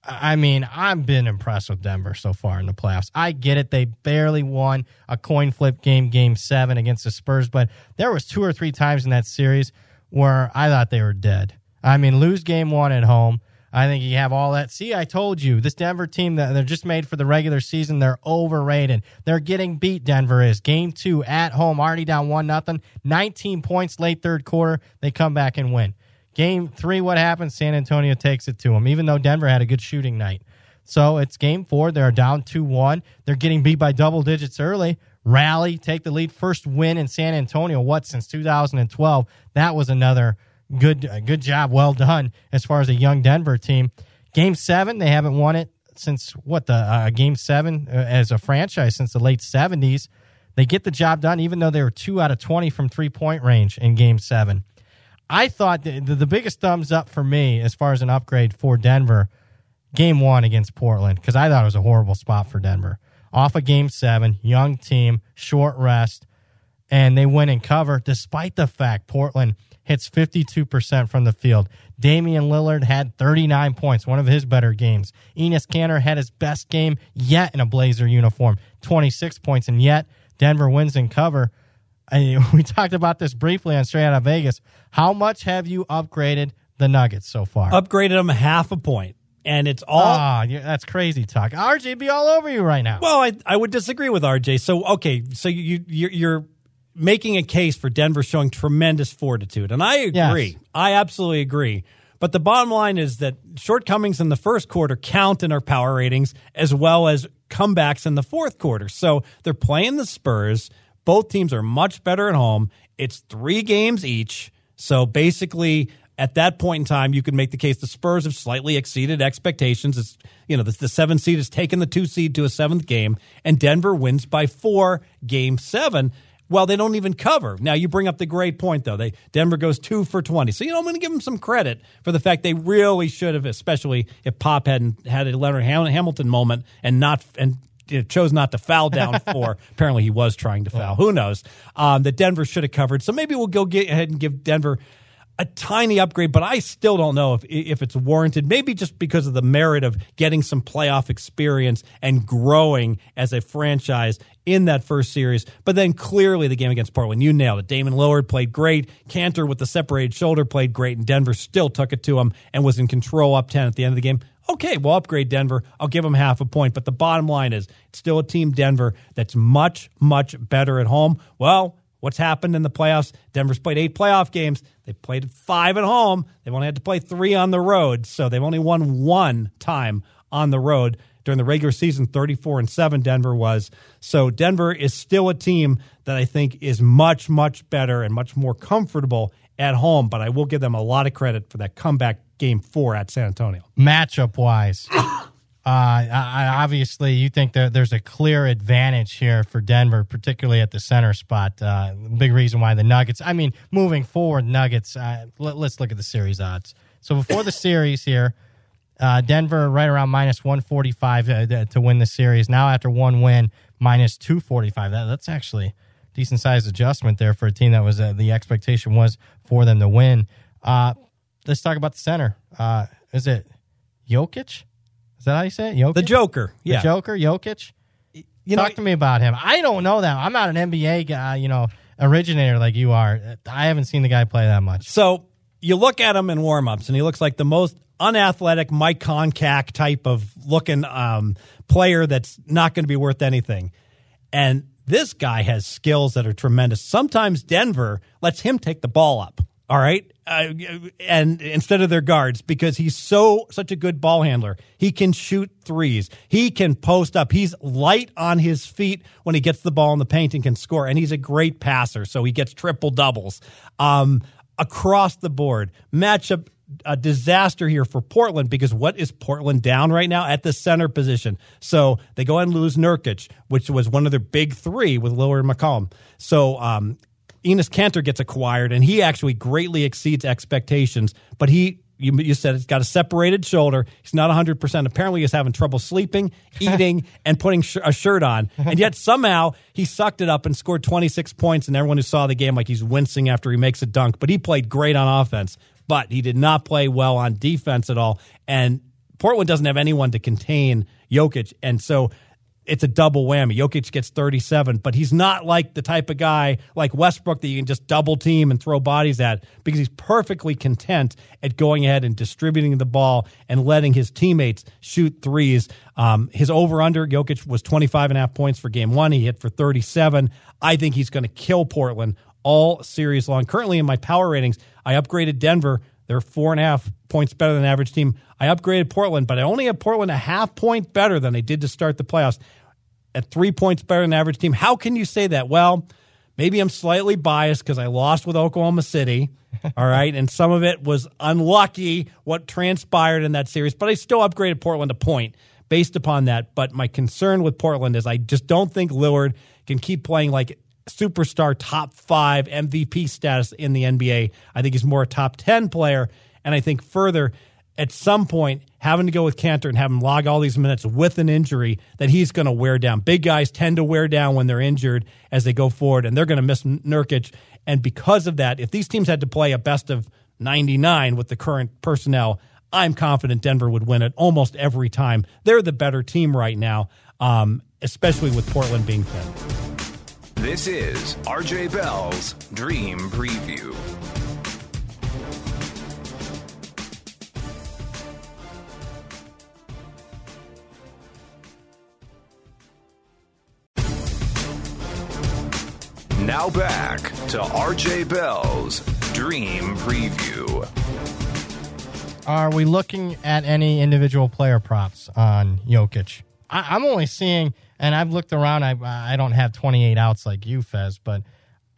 I mean, I've been impressed with Denver so far in the playoffs. I get it. They barely won a coin flip game, game seven against the Spurs. But there was two or three times in that series where I thought they were dead. I mean, lose game one at home. I think you have all that. See, I told you, this Denver team, they're just made for the regular season. They're overrated. They're getting beat, Denver is. Game two at home, already down one nothing. nineteen points late third quarter. They come back and win. Game three, what happens? San Antonio takes it to them, even though Denver had a good shooting night. So it's game four. They're down two one. They're getting beat by double digits early. Rally, take the lead. First win in San Antonio, what, since two thousand twelve. That was another Good good job, well done, as far as a young Denver team. Game seven, they haven't won it since, what, the uh, Game seven uh, as a franchise since the late seventies. They get the job done, even though they were two out of twenty from three-point range in Game seven. I thought the, the biggest thumbs up for me as far as an upgrade for Denver, Game one against Portland, because I thought it was a horrible spot for Denver. Off of Game seven, young team, short rest, and they win and cover, despite the fact Portland hits fifty-two percent from the field. Damian Lillard had thirty-nine points, one of his better games. Enes Kanter had his best game yet in a Blazer uniform, twenty-six points, and yet Denver wins in cover. I, we talked about this briefly on Straight Outta Vegas. How much have you upgraded the Nuggets so far? Upgraded them half a point, and it's all... Ah, oh, that's crazy talk. R J be all over you right now. Well, I, I would disagree with R J. So, okay, so you you're... you're making a case for Denver showing tremendous fortitude. And I agree. Yes. I absolutely agree. But the bottom line is that shortcomings in the first quarter count in our power ratings as well as comebacks in the fourth quarter. So they're playing the Spurs. Both teams are much better at home. It's three games each. So basically, at that point in time, you can make the case the Spurs have slightly exceeded expectations. It's, you know, the, the seven seed has taken the two seed to a seventh game, and Denver wins by four, game seven. Well, they don't even cover. Now, you bring up the great point, though. They Denver goes two for twenty. So, you know, I'm going to give them some credit for the fact they really should have, especially if Pop hadn't had a Leonard Hamilton moment and not and you know, chose not to foul down four. Apparently, he was trying to foul. Yeah. Who knows? Um, that Denver should have covered. So maybe we'll go get ahead and give Denver a tiny upgrade, but I still don't know if if it's warranted. Maybe just because of the merit of getting some playoff experience and growing as a franchise in that first series. But then clearly the game against Portland, you nailed it. Damian Lillard played great. Kanter with the separated shoulder played great, and Denver still took it to him and was in control up ten at the end of the game. Okay, we'll upgrade Denver. I'll give them half a point. But the bottom line is it's still a team, Denver, that's much, much better at home. Well, what's happened in the playoffs? Denver's played eight playoff games. They played five at home. They've only had to play three on the road, so they've only won one time on the road. During the regular season, thirty-four and seven, Denver was. So Denver is still a team that I think is much, much better and much more comfortable at home, but I will give them a lot of credit for that comeback game four at San Antonio. Matchup-wise, uh, I, I, obviously you think that there's a clear advantage here for Denver, particularly at the center spot. Uh, big reason why the Nuggets, I mean, moving forward, Nuggets, uh, let, let's look at the series odds. So before the series here, uh, Denver right around minus one forty-five uh, to win the series. Now after one win, minus two forty-five. That, that's actually... decent sized adjustment there for a team that was uh, the expectation was for them to win. Uh, let's talk about the center. Uh, is it Jokic? Is that how you say it? Jokic? The Joker. Yeah. The Joker, Jokic. You talk know, to me about him. I don't know that. I'm not an N B A guy, you know, originator like you are. I haven't seen the guy play that much. So you look at him in warm-ups, and he looks like the most unathletic Mike Concac type of looking um, player that's not going to be worth anything. And this guy has skills that are tremendous. Sometimes Denver lets him take the ball up, all right, uh, and instead of their guards, because he's so such a good ball handler. He can shoot threes. He can post up. He's light on his feet when he gets the ball in the paint and can score, and he's a great passer, so he gets triple doubles um, across the board. Matchup a disaster here for Portland, because what is Portland down right now at the center position? So they go and lose Nurkic, which was one of their big three with Lillard and McCollum. So um, Enes Kanter gets acquired, and he actually greatly exceeds expectations. But he, you, you said, he's got a separated shoulder. He's not one hundred percent. Apparently he's having trouble sleeping, eating, and putting sh- a shirt on. And yet somehow he sucked it up and scored twenty-six points, and everyone who saw the game, like, he's wincing after he makes a dunk. But he played great on offense. But he did not play well on defense at all. And Portland doesn't have anyone to contain Jokic. And so it's a double whammy. Jokic gets thirty-seven, but he's not like the type of guy like Westbrook that you can just double team and throw bodies at, because he's perfectly content at going ahead and distributing the ball and letting his teammates shoot threes. Um, his over-under, Jokic was twenty-five and a half points for game one. He hit for thirty-seven. I think he's going to kill Portland all series long. Currently in my power ratings, I upgraded Denver. They're four and a half points better than the average team. I upgraded Portland, but I only have Portland a half point better than they did to start the playoffs, at three points better than the average team. How can you say that? Well, maybe I'm slightly biased because I lost with Oklahoma City, all right, and some of it was unlucky what transpired in that series, but I still upgraded Portland a point based upon that. But my concern with Portland is I just don't think Lillard can keep playing like superstar top five M V P status in the N B A. I think he's more a top ten player. And I think further, at some point, having to go with Kanter and have him log all these minutes with an injury that he's going to wear down. Big guys tend to wear down when they're injured as they go forward, and they're going to miss Nurkic. And because of that, if these teams had to play a best of ninety-nine with the current personnel, I'm confident Denver would win it almost every time. They're the better team right now, um, especially with Portland being thin. This is R J Bell's Dream Preview. Now back to R J Bell's Dream Preview. Are we looking at any individual player props on Jokic? I- I'm only seeing... And I've looked around. I I don't have twenty-eight outs like you, Fez, but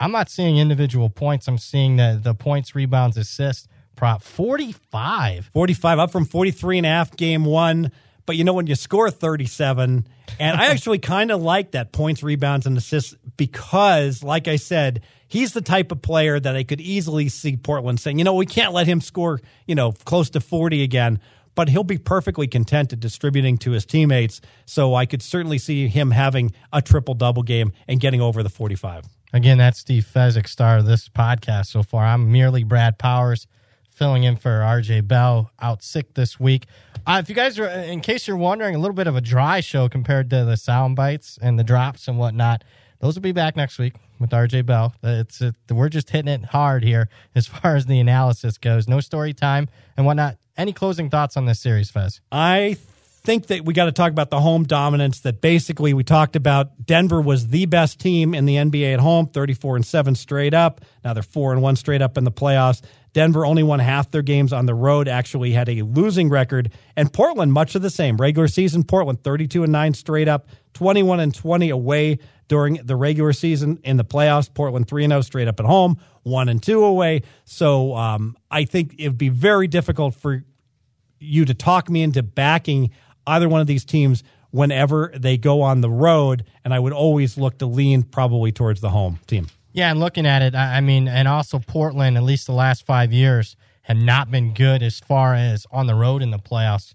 I'm not seeing individual points. I'm seeing the, the points, rebounds, assists prop. forty-five. forty-five, up from forty-three and a half game one. But, you know, when you score thirty-seven, and I actually kind of like that points, rebounds, and assists because, like I said, he's the type of player that I could easily see Portland saying, you know, we can't let him score, you know, close to forty again. But he'll be perfectly content at distributing to his teammates. So I could certainly see him having a triple-double game and getting over the forty-five. Again, that's Steve Fezzik, star of this podcast so far. I'm merely Brad Powers, filling in for R J Bell, out sick this week. Uh, if you guys are, in case you're wondering, a little bit of a dry show compared to the sound bites and the drops and whatnot. Those will be back next week with R J Bell. It's it, we're just hitting it hard here as far as the analysis goes. No story time and whatnot. Any closing thoughts on this series, Fez? I think that we got to talk about the home dominance that basically we talked about. Denver was the best team in the N B A at home, thirty-four and seven straight up. Now they're four and one straight up in the playoffs. Denver only won half their games on the road, actually had a losing record. And Portland, much of the same. Regular season, Portland, thirty-two and nine straight up, twenty-one and twenty away during the regular season. In the playoffs, Portland three and oh straight up at home, one and two away. So um, I think it would be very difficult for you to talk me into backing either one of these teams whenever they go on the road, and I would always look to lean probably towards the home team. Yeah, and looking at it, I mean, and also Portland, at least the last five years, have not been good as far as on the road in the playoffs.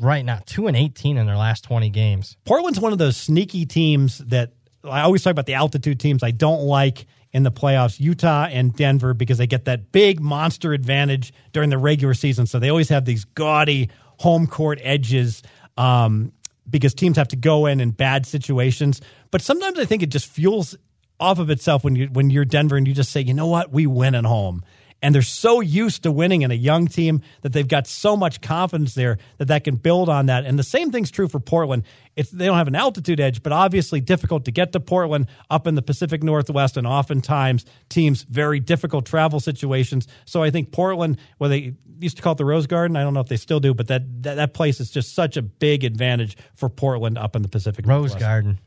Right now, two and eighteen in their last twenty games. Portland's one of those sneaky teams that I always talk about, the altitude teams I don't like in the playoffs, Utah and Denver, because they get that big monster advantage during the regular season. So they always have these gaudy home court edges. Um, because teams have to go in in bad situations. But sometimes I think it just fuels off of itself when, you, when you're Denver and you just say, you know what, we win at home. And they're so used to winning in a young team that they've got so much confidence there that that can build on that. And the same thing's true for Portland. It's, they don't have an altitude edge, but obviously difficult to get to Portland up in the Pacific Northwest, and oftentimes teams very difficult travel situations. So I think Portland, well, they used to call it the Rose Garden. I don't know if they still do, but that that, that place is just such a big advantage for Portland up in the Pacific Northwest. Rose Garden.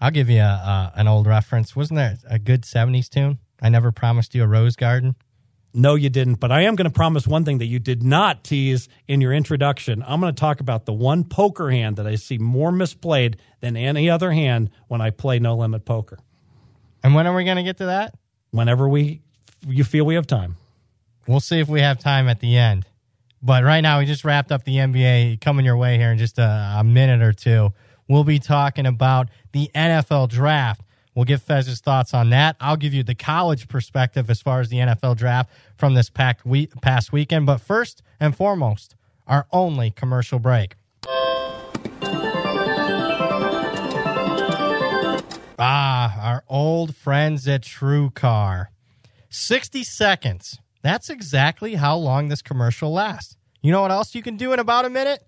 I'll give you a, uh, an old reference. Wasn't there a good seventies tune? I Never Promised You a Rose Garden. No, you didn't, but I am going to promise one thing that you did not tease in your introduction. I'm going to talk about the one poker hand that I see more misplayed than any other hand when I play No Limit Poker. And when are we going to get to that? Whenever we, you feel we have time. We'll see if we have time at the end. But right now, we just wrapped up the N B A. Coming your way here in just a, a minute or two, we'll be talking about the N F L Draft. We'll give Fez's thoughts on that. I'll give you the college perspective as far as the N F L draft from this past weekend. But first and foremost, our only commercial break. Ah, our old friends at TrueCar. sixty seconds. That's exactly how long this commercial lasts. You know what else you can do in about a minute?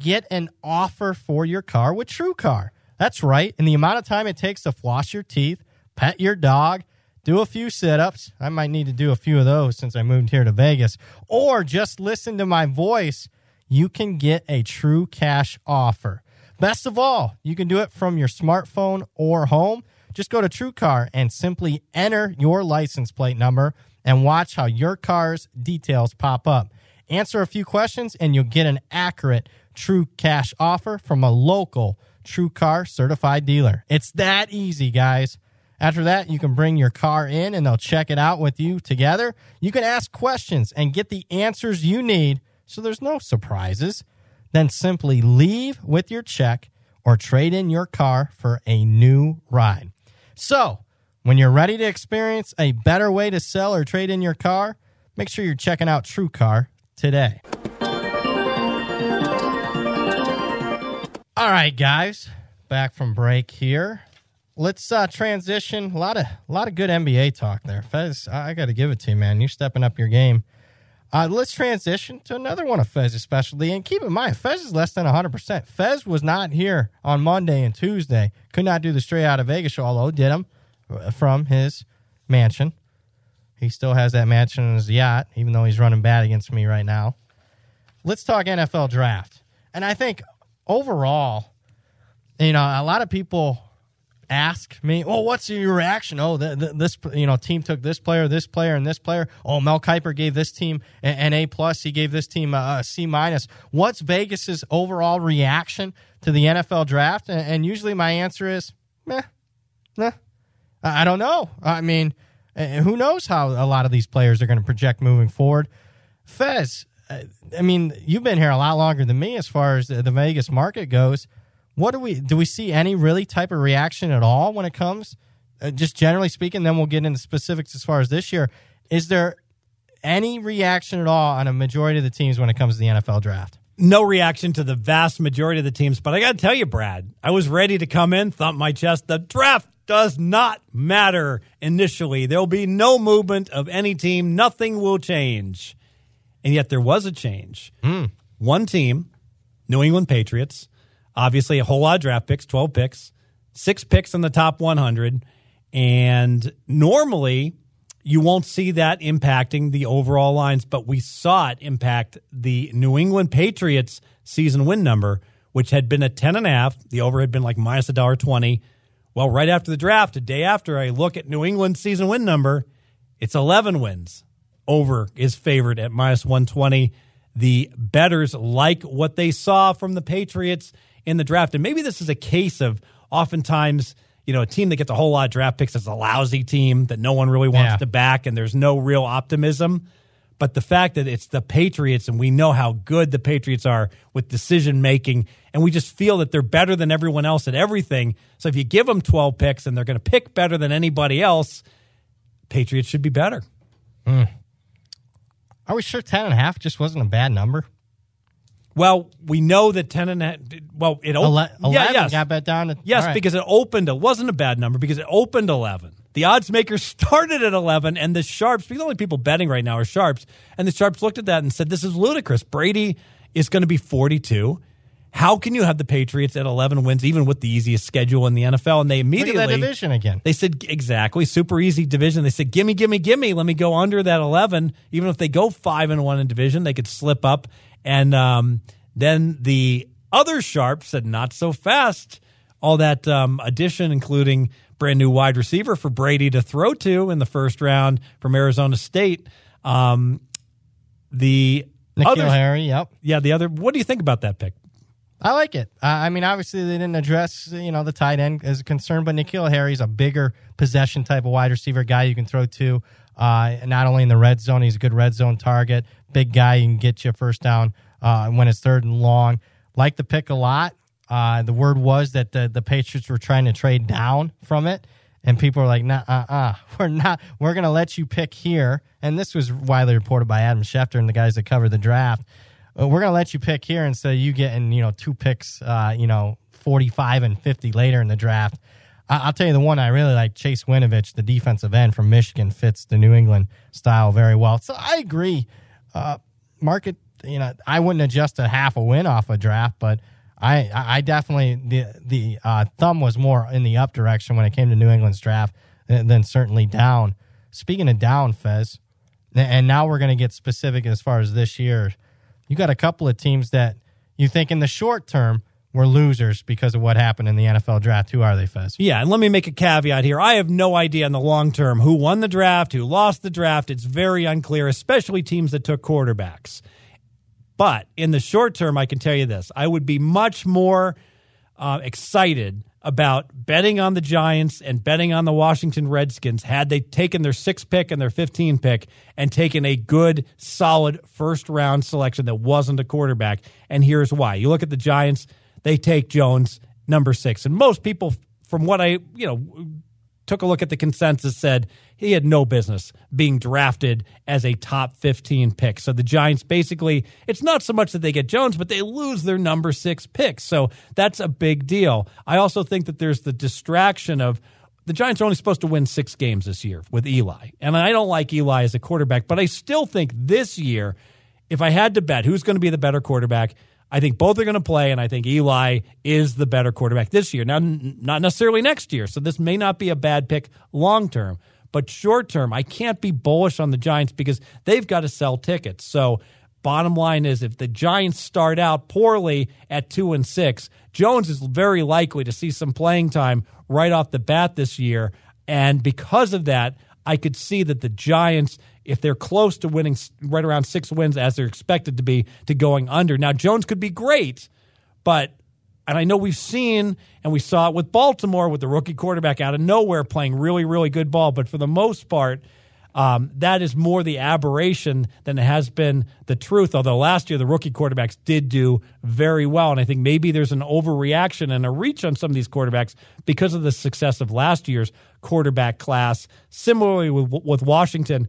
Get an offer for your car with TrueCar. That's right. And the amount of time it takes to floss your teeth, pet your dog, do a few sit-ups. I might need to do a few of those since I moved here to Vegas. Or just listen to my voice. You can get a true cash offer. Best of all, you can do it from your smartphone or home. Just go to TrueCar and simply enter your license plate number and watch how your car's details pop up. Answer a few questions and you'll get an accurate true cash offer from a local TrueCar certified dealer. It's that easy, guys. After that, you can bring your car in and they'll check it out with you together. You can ask questions and get the answers you need so there's no surprises. Then simply leave with your check or trade in your car for a new ride. So, when you're ready to experience a better way to sell or trade in your car, make sure you're checking out TrueCar today. All right, guys, back from break here. Let's uh, transition. A lot of a lot of good N B A talk there. Fez, I, I got to give it to you, man. You're stepping up your game. Uh, let's transition to another one of Fez's specialty. And keep in mind, Fez is less than one hundred percent. Fez was not here on Monday and Tuesday. Could not do the Straight Out of Vegas show, although did him from his mansion. He still has that mansion on his yacht, even though he's running bad against me right now. Let's talk N F L draft. And I think overall, you know, a lot of people ask me, well, what's your reaction? Oh, the, the, this, you know, team took this player, this player, and this player. Oh, Mel Kiper gave this team an A plus. He gave this team a, a C minus. What's Vegas's overall reaction to the N F L draft? And, and usually my answer is, meh, nah, I don't know. I mean, who knows how a lot of these players are going to project moving forward. Fez, I mean, you've been here a lot longer than me as far as the Vegas market goes. What do we do? We see any really type of reaction at all when it comes, uh, just generally speaking? Then we'll get into specifics as far as this year. Is there any reaction at all on a majority of the teams when it comes to the N F L draft? No reaction to the vast majority of the teams, but I got to tell you, Brad, I was ready to come in, thump my chest. The draft does not matter initially. There'll be no movement of any team. Nothing will change. And yet there was a change. Mm. One team, New England Patriots, obviously a whole lot of draft picks, twelve picks, six picks in the top one hundred. And normally You won't see that impacting the overall lines, but we saw it impact the New England Patriots season win number, which had been a ten and a half. The over had been like minus a dollar twenty. Well, right after the draft, a day after, I look at New England's season win number. It's eleven wins. Over is favored at minus one twenty. The bettors like what they saw from the Patriots in the draft. And maybe this is a case of oftentimes, you know, a team that gets a whole lot of draft picks is a lousy team that no one really wants yeah. to back, and there's no real optimism. But the fact that it's the Patriots, and we know how good the Patriots are with decision-making, and we just feel that they're better than everyone else at everything. So if you give them twelve picks and they're going to pick better than anybody else, Patriots should be better. Mm. Are we sure ten and a half just wasn't a bad number? Well, we know that ten and a half, well, it opened. eleven yeah, yes. got bet down. To, yes, right. Because it opened. It wasn't a bad number because it opened eleven. The odds makers started at eleven, and the Sharps, because the only people betting right now are Sharps, and the Sharps looked at that and said, this is ludicrous. Brady is going to be forty-two. How can you have the Patriots at eleven wins, even with the easiest schedule in the N F L? And they immediately... Look at that division again. They said, exactly, super easy division. They said, gimme, gimme, gimme. Let me go under that eleven. Even if they go five and one in division, they could slip up. And um, then the other Sharps said, not so fast. All that um, addition, including brand new wide receiver for Brady to throw to in the first round from Arizona State. Um, the Nikola Harry, yep. Yeah, the other... What do you think about that pick? I like it. Uh, I mean, obviously, they didn't address, you know, the tight end as a concern, but N'Keal Harry's a bigger possession type of wide receiver guy you can throw to, uh, not only in the red zone, he's a good red zone target, big guy, you can get you a first down uh, when it's third and long. Like the pick a lot. Uh, the word was that the, the Patriots were trying to trade down from it, and people were like, nah, uh-uh, we're not, we're going to let you pick here, and this was widely reported by Adam Schefter and the guys that covered the draft. We're going to let you pick here instead of you getting, you know, two picks, uh, you know, forty-five and fifty later in the draft. I- I'll tell you the one I really like, Chase Winovich, the defensive end from Michigan, fits the New England style very well. So I agree. Uh, market, you know, I wouldn't adjust a half a win off a draft, but I, I definitely, the, the uh, thumb was more in the up direction when it came to New England's draft than certainly down. Speaking of down, Fez, and now we're going to get specific as far as this year. You got a couple of teams that you think in the short term were losers because of what happened in the N F L draft. Who are they, Fez? Yeah, and let me make a caveat here. I have no idea in the long term who won the draft, who lost the draft. It's very unclear, especially teams that took quarterbacks. But in the short term, I can tell you this. I would be much more uh, excited about betting on the Giants and betting on the Washington Redskins had they taken their sixth pick and their fifteenth pick and taken a good, solid first-round selection that wasn't a quarterback. And here's why. You look at the Giants, they take Jones, number six. And most people, from what I, you know, took a look at the consensus, said he had no business being drafted as a top fifteen pick. So the Giants basically, it's not so much that they get Jones, but they lose their number six pick. So that's a big deal. I also think that there's the distraction of the Giants are only supposed to win six games this year with Eli. And I don't like Eli as a quarterback, but I still think this year, if I had to bet who's going to be the better quarterback, I think both are going to play, and I think Eli is the better quarterback this year. Now, n- not necessarily next year, so this may not be a bad pick long-term. But short-term, I can't be bullish on the Giants because they've got to sell tickets. So bottom line is if the Giants start out poorly at two and six, Jones is very likely to see some playing time right off the bat this year. And because of that, I could see that the Giants, if they're close to winning right around six wins as they're expected to be, to going under. Now, Jones could be great, but, and I know we've seen, and we saw it with Baltimore with the rookie quarterback out of nowhere playing really, really good ball, but for the most part, um, that is more the aberration than it has been the truth, although last year the rookie quarterbacks did do very well, and I think maybe there's an overreaction and a reach on some of these quarterbacks because of the success of last year's quarterback class. Similarly with, with Washington,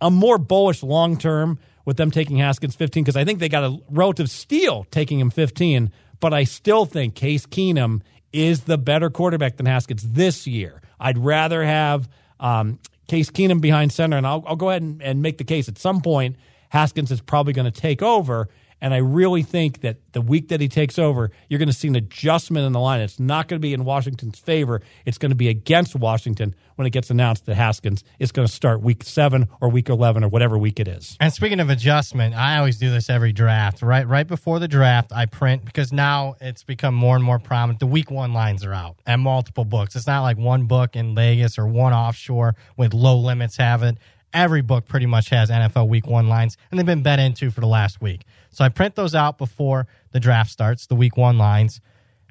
I'm more bullish long-term with them taking Haskins fifteen because I think they got a relative steal taking him fifteen, but I still think Case Keenum is the better quarterback than Haskins this year. I'd rather have um, Case Keenum behind center, and I'll, I'll go ahead and, and make the case at some point Haskins is probably going to take over, And I really think that the week that he takes over, you're going to see an adjustment in the line. It's not going to be in Washington's favor. It's going to be against Washington when it gets announced that Haskins is going to start week seven or week eleven or whatever week it is. And speaking of adjustment, I always do this every draft. Right right before the draft, I print, because now it's become more and more prominent. The week one lines are out at multiple books. It's not like one book in Vegas or one offshore with low limits have it. Every book pretty much has N F L week one lines, and they've been bet into for the last week. So I print those out before the draft starts, the week one lines.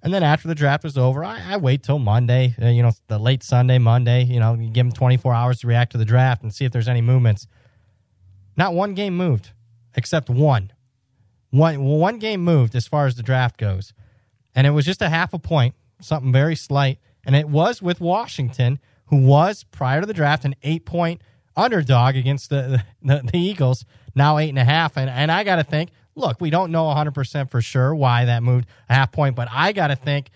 And then after the draft was over, I, I wait till Monday, you know, the late Sunday, Monday, you know, you give them twenty-four hours to react to the draft and see if there's any movements. Not one game moved, except one. One, one game moved as far as the draft goes. And it was just a half a point, something very slight. And it was with Washington, who was, prior to the draft, an eight-point underdog against the, the, the Eagles, now eight and a half. And, and I got to think, look, we don't know one hundred percent for sure why that moved a half point, but I got to think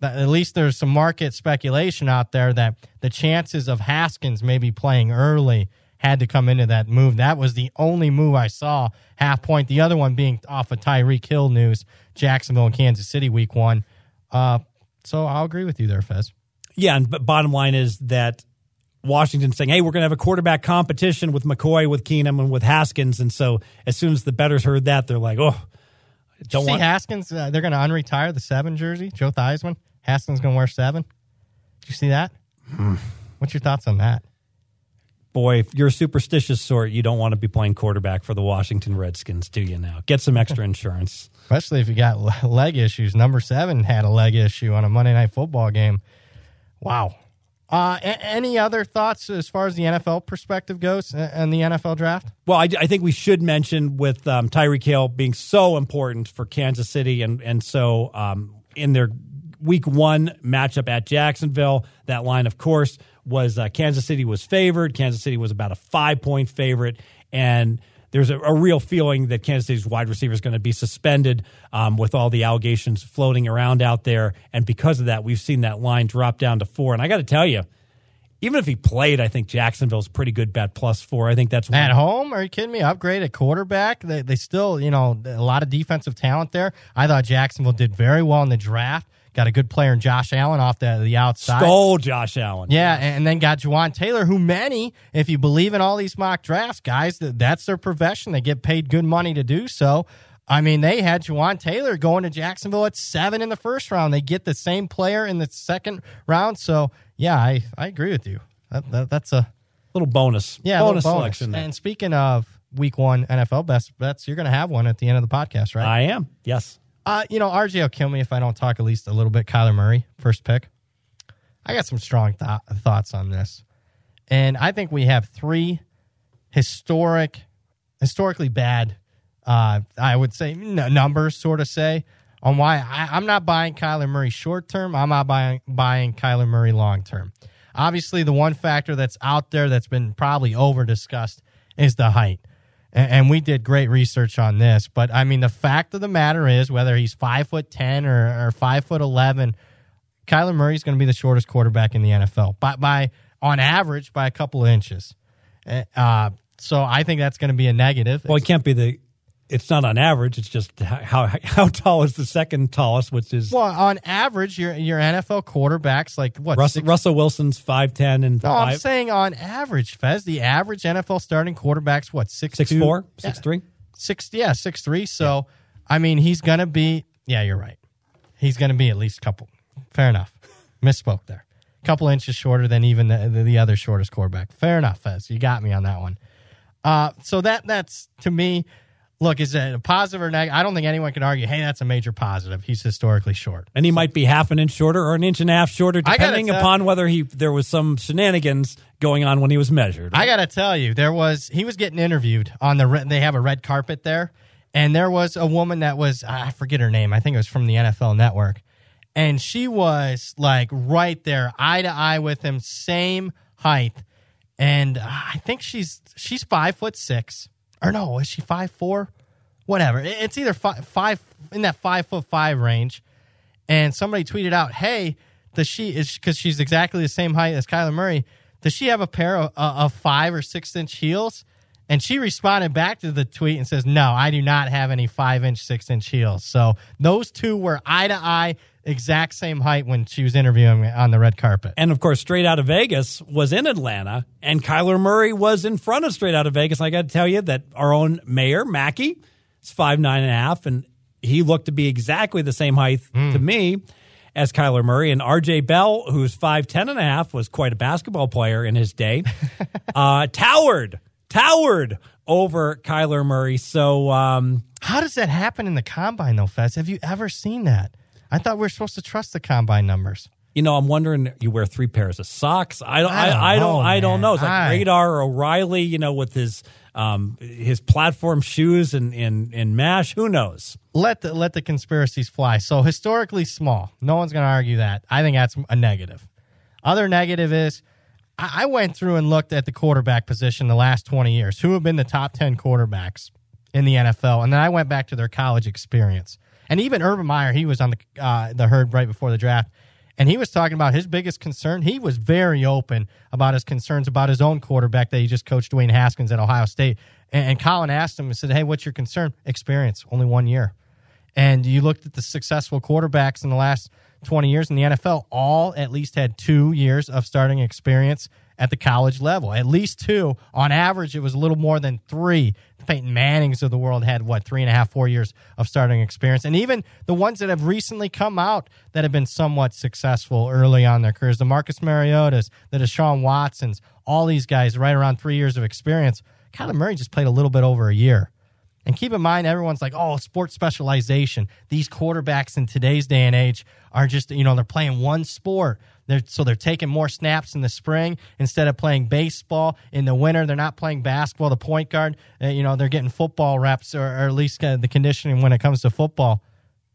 that at least there's some market speculation out there that the chances of Haskins maybe playing early had to come into that move. That was the only move I saw, half point. The other one being off of Tyreek Hill news, Jacksonville and Kansas City week one. Uh, so I'll agree with you there, Fez. Yeah, and but bottom line is that Washington saying, hey, we're going to have a quarterback competition with McCoy, with Keenum, and with Haskins. And so as soon as the bettors heard that, they're like, oh, I don't want. See Haskins, uh, they're going to unretire the seven jersey, Joe Theismann. Haskins going to wear seven. Did you see that? Hmm. What's your thoughts on that? Boy, if you're a superstitious sort, you don't want to be playing quarterback for the Washington Redskins, do you now? Get some extra insurance. Especially if you got leg issues. Number seven had a leg issue on a Monday Night Football game. Wow. Uh, any other thoughts as far as the N F L perspective goes and the N F L draft? Well, I, I think we should mention with um, Tyreek Hill being so important for Kansas City, and, and so um, in their week one matchup at Jacksonville, that line, of course, was uh, Kansas City was favored. Kansas City was about a five-point favorite, and there's a, a real feeling that Kansas City's wide receiver is going to be suspended um, with all the allegations floating around out there. And because of that, we've seen that line drop down to four. And I got to tell you, even if he played, I think Jacksonville's a pretty good bet, plus four. I think that's at home. Are you kidding me? Upgrade at quarterback. They, they still, you know, a lot of defensive talent there. I thought Jacksonville did very well in the draft. Got a good player in Josh Allen off the, the outside. Stole Josh Allen. Yeah, and then got Juwan Taylor, who many, if you believe in all these mock drafts, guys, that's their profession. They get paid good money to do so. I mean, they had Juwan Taylor going to Jacksonville at seven in the first round. They get the same player in the second round. So, yeah, I, I agree with you. That, that, that's a little bonus. Yeah, bonus, bonus selection. And speaking of week one N F L best bets, you're going to have one at the end of the podcast, right? I am, yes. Uh, you know, R J will kill me if I don't talk at least a little bit. Kyler Murray, first pick. I got some strong th- thoughts on this. And I think we have three historic, historically bad, uh, I would say, n- numbers, sort of say, on why I, I'm not buying Kyler Murray short-term. I'm not buying, buying Kyler Murray long-term. Obviously, the one factor that's out there that's been probably over-discussed is the height. And we did great research on this, but I mean, the fact of the matter is, whether he's five foot ten or, or five foot eleven, Kyler Murray's going to be the shortest quarterback in the N F L by, by on average by a couple of inches. Uh, so I think that's going to be a negative. Well, it can't be the. It's not on average. It's just how how tall is the second tallest, which is well on average. Your your N F L quarterbacks like what Russell, Russell Wilson's five ten and no, five. I'm saying on average, Fez, the average N F L starting quarterback's what six six two, four yeah, six three six yeah six three. So yeah. I mean, he's gonna be yeah. You're right. He's gonna be at least a couple. Fair enough. Misspoke there. A couple inches shorter than even the, the the other shortest quarterback. Fair enough, Fez. You got me on that one. Uh, so that that's to me. Look, is it a positive or negative? I don't think anyone can argue, hey, that's a major positive. He's historically short. And he might be half an inch shorter or an inch and a half shorter, depending upon whether he there was some shenanigans going on when he was measured. Right? I got to tell you, there was he was getting interviewed on the red, they have a red carpet there, and there was a woman that was, I forget her name, I think it was from the N F L Network, and she was like right there, eye to eye with him, same height, and I think she's she's five foot six. Or no, is she five four? Whatever. It's either five, five in that five foot five range. And somebody tweeted out, hey, does she, is because she's exactly the same height as Kyler Murray, does she have a pair of, uh, of five or six inch heels? And she responded back to the tweet and says, no, I do not have any five-inch, six-inch heels. So those two were eye-to-eye, exact same height when she was interviewing me on the red carpet. And, of course, Straight Outta Vegas was in Atlanta, and Kyler Murray was in front of Straight Outta Vegas. And I got to tell you that our own mayor, Mackey, is five nine and a half, and he looked to be exactly the same height mm. to me as Kyler Murray. And R J Bell, who's five ten and a half, was quite a basketball player in his day, uh, towered. Towered over Kyler Murray. So, um, how does that happen in the combine, though, Fez? Have you ever seen that? I thought we were supposed to trust the combine numbers. You know, I'm wondering. You wear three pairs of socks. I don't. I don't. I, I, don't, know, I don't know. It's like I... Radar O'Reilly. You know, with his um, his platform shoes and in in mash. Who knows? Let the let the conspiracies fly. So historically small. No one's going to argue that. I think that's a negative. Other negative is, I went through and looked at the quarterback position the last twenty years, who have been the top ten quarterbacks in the N F L, and then I went back to their college experience. And even Urban Meyer, he was on the uh, the herd right before the draft, and he was talking about his biggest concern. He was very open about his concerns about his own quarterback that he just coached, Dwayne Haskins at Ohio State. And, and Colin asked him and said, hey, what's your concern? Experience, only one year. And you looked at the successful quarterbacks in the last twenty years in the N F L, all at least had two years of starting experience at the college level. At least two. On average, it was a little more than three. The Peyton Mannings of the world had, what, three and a half, four years of starting experience. And even the ones that have recently come out that have been somewhat successful early on in their careers, the Marcus Mariotas, the Deshaun Watsons, all these guys right around three years of experience. Kyler Murray just played a little bit over a year. And keep in mind, everyone's like, oh, sports specialization. These quarterbacks in today's day and age are just, you know, they're playing one sport. They're, so they're taking more snaps in the spring instead of playing baseball in the winter. They're not playing basketball. The point guard, you know, they're getting football reps or, or at least kind of the conditioning when it comes to football.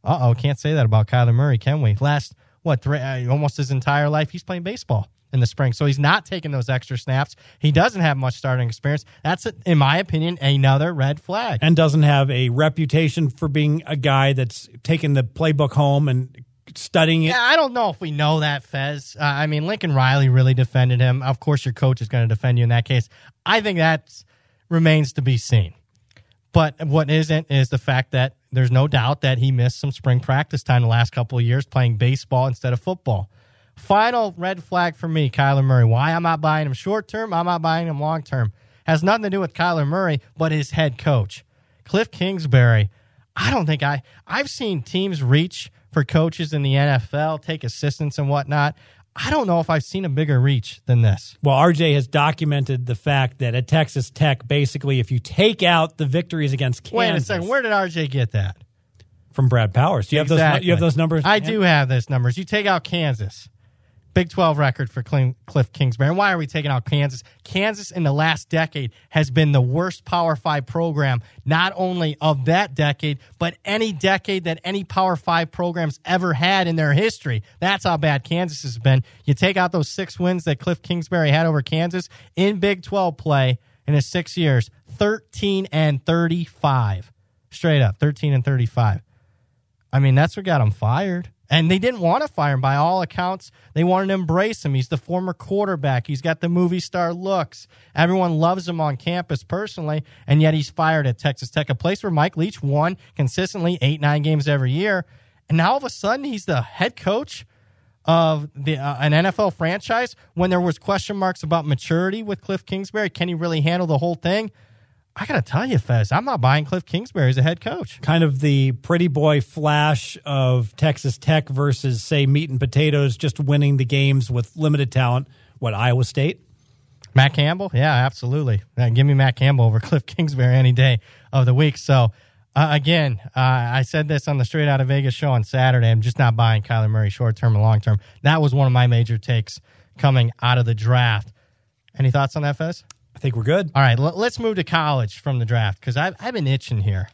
Uh-oh, can't say that about Kyler Murray, can we? Last, what, three, almost his entire life, he's playing baseball in the spring. So he's not taking those extra snaps. He doesn't have much starting experience. That's, in my opinion, another red flag. And doesn't have a reputation for being a guy that's taking the playbook home and studying it. Yeah, I don't know if we know that, Fez. Uh, I mean, Lincoln Riley really defended him. Of course, your coach is going to defend you in that case. I think that remains to be seen. But what isn't is the fact that there's no doubt that he missed some spring practice time the last couple of years playing baseball instead of football. Final red flag for me, Kyler Murray. Why I'm not buying him short-term, I'm not buying him long-term. Has nothing to do with Kyler Murray, but his head coach. Cliff Kingsbury, I don't think I... I've seen teams reach for coaches in the N F L, take assistants and whatnot. I don't know if I've seen a bigger reach than this. Well, R J has documented the fact that at Texas Tech, basically, if you take out the victories against Kansas... Wait a second, where did R J get that? From Brad Powers. Do you, exactly. have, those, you have those numbers? I do have those numbers. You take out Kansas... Big twelve record for Cliff Kingsbury. And why are we taking out Kansas? Kansas in the last decade has been the worst Power five program, not only of that decade, but any decade that any Power five program's ever had in their history. That's how bad Kansas has been. You take out those six wins that Cliff Kingsbury had over Kansas in Big twelve play in his six years, thirteen and thirty-five. Straight up, thirteen and thirty-five. I mean, that's what got him fired. And they didn't want to fire him by all accounts. They wanted to embrace him. He's the former quarterback. He's got the movie star looks. Everyone loves him on campus personally, and yet he's fired at Texas Tech, a place where Mike Leach won consistently eight, nine games every year. And now all of a sudden he's the head coach of the uh, an N F L franchise when there was question marks about maturity with Cliff Kingsbury. Can he really handle the whole thing? I got to tell you, Fez, I'm not buying Cliff Kingsbury as a head coach. Kind of the pretty boy flash of Texas Tech versus, say, meat and potatoes, just winning the games with limited talent. What, Iowa State? Matt Campbell? Yeah, absolutely. Uh, give me Matt Campbell over Cliff Kingsbury any day of the week. So, uh, again, uh, I said this on the Straight Outta Vegas show on Saturday. I'm just not buying Kyler Murray short-term and long-term. That was one of my major takes coming out of the draft. Any thoughts on that, Fez? I think we're good. All right, let's move to college from the draft because I've, I've been itching here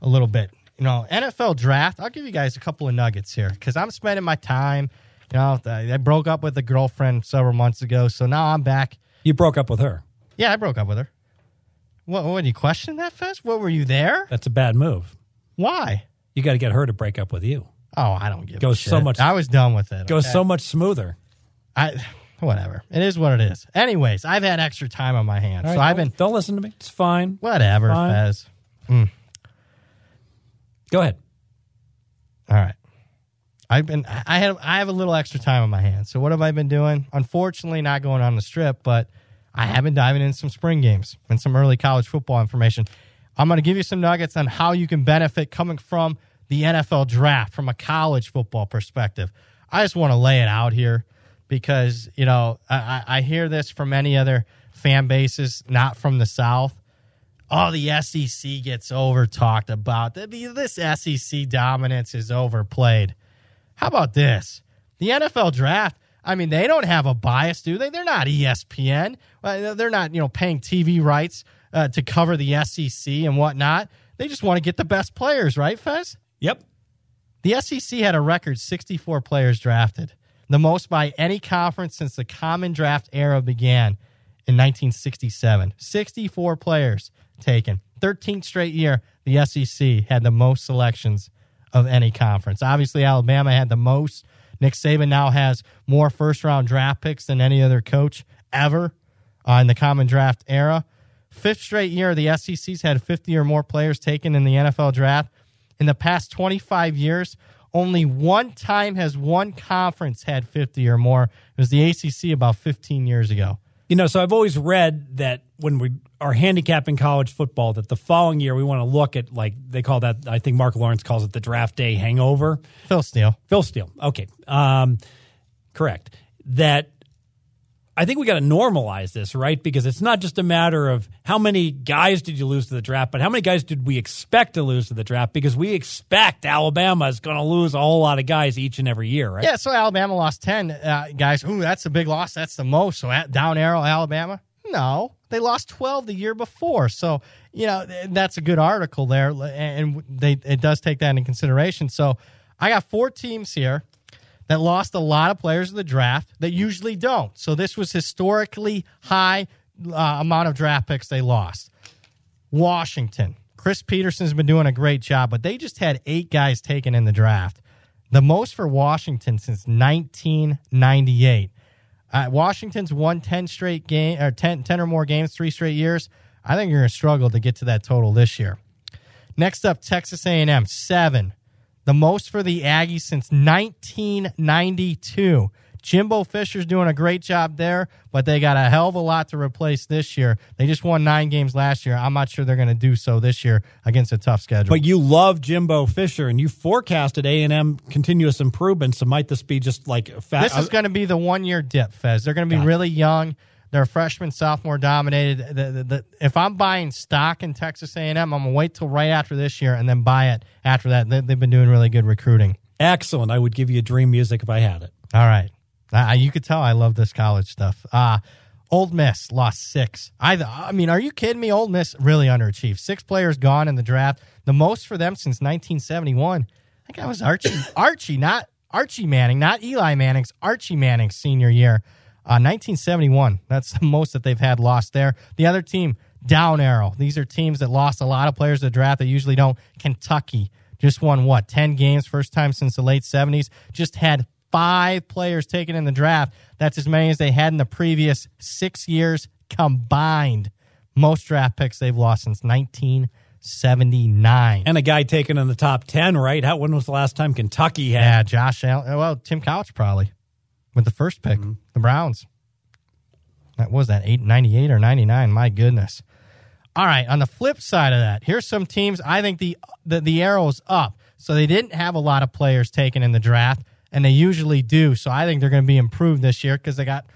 a little bit. You know, N F L draft, I'll give you guys a couple of nuggets here because I'm spending my time, you know, I broke up with a girlfriend several months ago, so now I'm back. You broke up with her? Yeah, I broke up with her. What, what, you question that, Fest? What, were you there? That's a bad move. Why? You got to get her to break up with you. Oh, I don't give a shit. Goes so much. I was done with it. Goes okay? so much smoother. I... Whatever. It is what it is. Anyways, I've had extra time on my hands. Right, so I've been. Don't listen to me. It's fine. Whatever, fine. Fez. Mm. Go ahead. All right. I've been. I had. I have a little extra time on my hands. So what have I been doing? Unfortunately, not going on the strip, but I have been diving into some spring games and some early college football information. I'm going to give you some nuggets on how you can benefit coming from the N F L draft from a college football perspective. I just want to lay it out here because, you know, I, I hear this from many other fan bases, not from the South. Oh, the S E C gets over-talked about. This S E C dominance is overplayed. How about this? The N F L draft, I mean, they don't have a bias, do they? They're not E S P N. They're not, you know, paying T V rights uh, to cover the S E C and whatnot. They just want to get the best players, right, Fez? Yep. The S E C had a record sixty-four players drafted, the most by any conference since the common draft era began in nineteen sixty-seven. sixty-four players taken. thirteenth straight year, the S E C had the most selections of any conference. Obviously, Alabama had the most. Nick Saban now has more first-round draft picks than any other coach ever uh, in the common draft era. Fifth straight year, the S E C's had fifty or more players taken in the N F L draft. In the past twenty-five years, only one time has one conference had fifty or more. It was the A C C about fifteen years ago. You know, so I've always read that when we are handicapping college football, that the following year we want to look at, like, they call that, I think Mark Lawrence calls it the draft day hangover. Phil Steele. Phil Steele. Okay. Um, correct. That I think we got to normalize this, right? Because it's not just a matter of how many guys did you lose to the draft, but how many guys did we expect to lose to the draft? Because we expect Alabama is going to lose a whole lot of guys each and every year, right? Yeah, so Alabama lost ten uh, guys. Ooh, that's a big loss. That's the most. So at down arrow, Alabama? No. They lost twelve the year before. So, you know, that's a good article there, and they, it does take that into consideration. So I got four teams here that lost a lot of players in the draft that usually don't. So this was historically high uh, amount of draft picks they lost. Washington. Chris Peterson's been doing a great job, but they just had eight guys taken in the draft. The most for Washington since nineteen ninety-eight. Uh, Washington's won ten straight game or ten, ten or more games, three straight years. I think you're going to struggle to get to that total this year. Next up, Texas A and M, seven. The most for the Aggies since nineteen ninety-two. Jimbo Fisher's doing a great job there, but they got a hell of a lot to replace this year. They just won nine games last year. I'm not sure they're going to do so this year against a tough schedule. But you love Jimbo Fisher, and you forecasted A and M continuous improvement, so might this be just like a fact? This is going to be the one-year dip, Fez. They're going to be really young. They're freshman, sophomore dominated. The, the, the, if I'm buying stock in Texas A and M, I'm going to wait till right after this year and then buy it after that. They, they've been doing really good recruiting. Excellent. I would give you dream music if I had it. All right. Uh, you could tell I love this college stuff. Uh, Old Miss lost six. I, I mean, are you kidding me? Old Miss really underachieved. Six players gone in the draft. The most for them since nineteen seventy-one. I think that was Archie. Archie, not Archie Manning, not Eli Manning's. Archie Manning's senior year. Uh, nineteen seventy-one, that's the most that they've had lost there. The other team, down arrow. These are teams that lost a lot of players to the draft that usually don't. Kentucky just won, what, ten games, first time since the late seventies. Just had five players taken in the draft. That's as many as they had in the previous six years combined. Most draft picks they've lost since nineteen seventy-nine. And a guy taken in the top ten, right? How, when was the last time Kentucky had? Yeah, Josh Allen. Well, Tim Couch probably. With the first pick, mm-hmm. the Browns. That was that, eight ninety-eight or ninety-nine. My goodness. All right, on the flip side of that, here's some teams. I think the, the, the arrow's up. So they didn't have a lot of players taken in the draft, and they usually do. So I think they're going to be improved this year because they got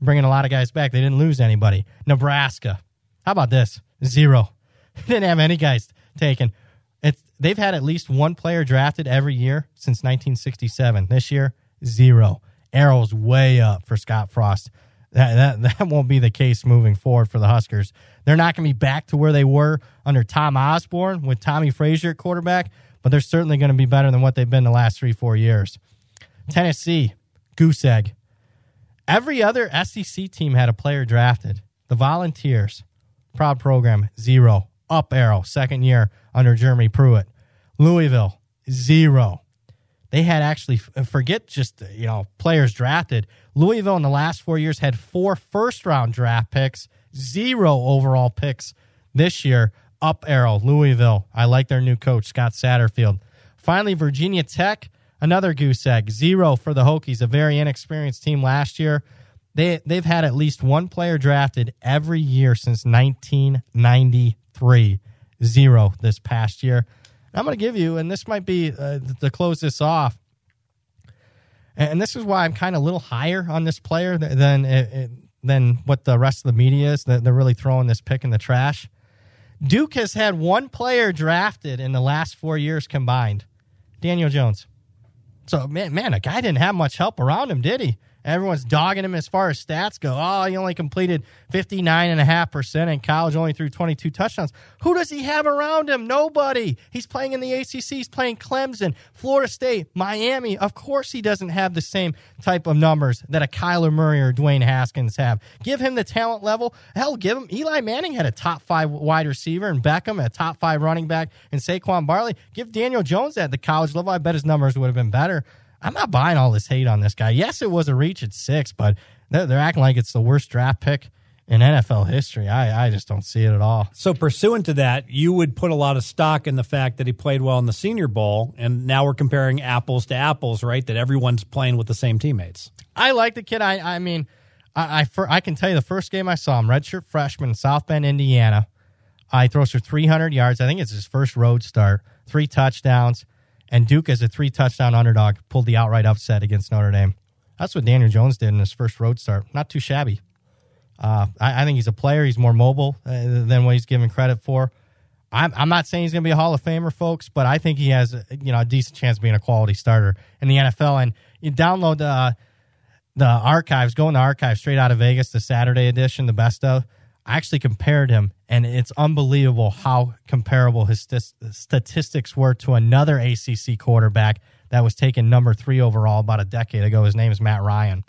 bringing a lot of guys back. They didn't lose anybody. Nebraska. How about this? Zero. Didn't have any guys taken. It's, they've had at least one player drafted every year since nineteen sixty-seven. This year, zero. Arrow's way up for Scott Frost. That, that that won't be the case moving forward for the Huskers. They're not going to be back to where they were under Tom Osborne with Tommy Frazier at quarterback, but they're certainly going to be better than what they've been the last three, four years. Tennessee, goose egg. Every other S E C team had a player drafted. The Volunteers, proud program, zero. Up arrow, second year under Jeremy Pruitt. Louisville, zero. They had actually, forget just, you know, players drafted. Louisville in the last four years had four first-round draft picks, zero overall picks this year. Up arrow, Louisville. I like their new coach, Scott Satterfield. Finally, Virginia Tech, another goose egg, zero for the Hokies, a very inexperienced team last year. They, they've had at least one player drafted every year since nineteen ninety-three, zero this past year. I'm going to give you, and this might be uh, to close this off, and this is why I'm kind of a little higher on this player than it, it, than what the rest of the media is. They're really throwing this pick in the trash. Duke has had one player drafted in the last four years combined, Daniel Jones. So, man, man, a guy didn't have much help around him, did he? Everyone's dogging him as far as stats go. Oh, he only completed fifty-nine point five percent in college, only threw twenty-two touchdowns. Who does he have around him? Nobody. He's playing in the A C C. He's playing Clemson, Florida State, Miami. Of course he doesn't have the same type of numbers that a Kyler Murray or Dwayne Haskins have. Give him the talent level. Hell, give him. Eli Manning had a top-five wide receiver, and Beckham a top-five running back, and Saquon Barkley. Give Daniel Jones at the college level. I bet his numbers would have been better. I'm not buying all this hate on this guy. Yes, it was a reach at six, but they're, they're acting like it's the worst draft pick in N F L history. I, I just don't see it at all. So pursuant to that, you would put a lot of stock in the fact that he played well in the Senior Bowl, and now we're comparing apples to apples, right? That everyone's playing with the same teammates. I like the kid. I, I mean, I, I, for, I can tell you the first game I saw him, redshirt freshman in South Bend, Indiana. I throws for three hundred yards. I think it's his first road start. Three touchdowns. And Duke, as a three-touchdown underdog, pulled the outright upset against Notre Dame. That's what Daniel Jones did in his first road start. Not too shabby. Uh, I, I think he's a player. He's more mobile uh, than what he's given credit for. I'm, I'm not saying he's going to be a Hall of Famer, folks, but I think he has a, you know, a decent chance of being a quality starter in the N F L. And you download the, uh, the archives, go in the archives straight out of Vegas, the Saturday edition, the best of. I actually compared him, and it's unbelievable how comparable his st- statistics were to another A C C quarterback that was taken number three overall about a decade ago. His name is Matt Ryan.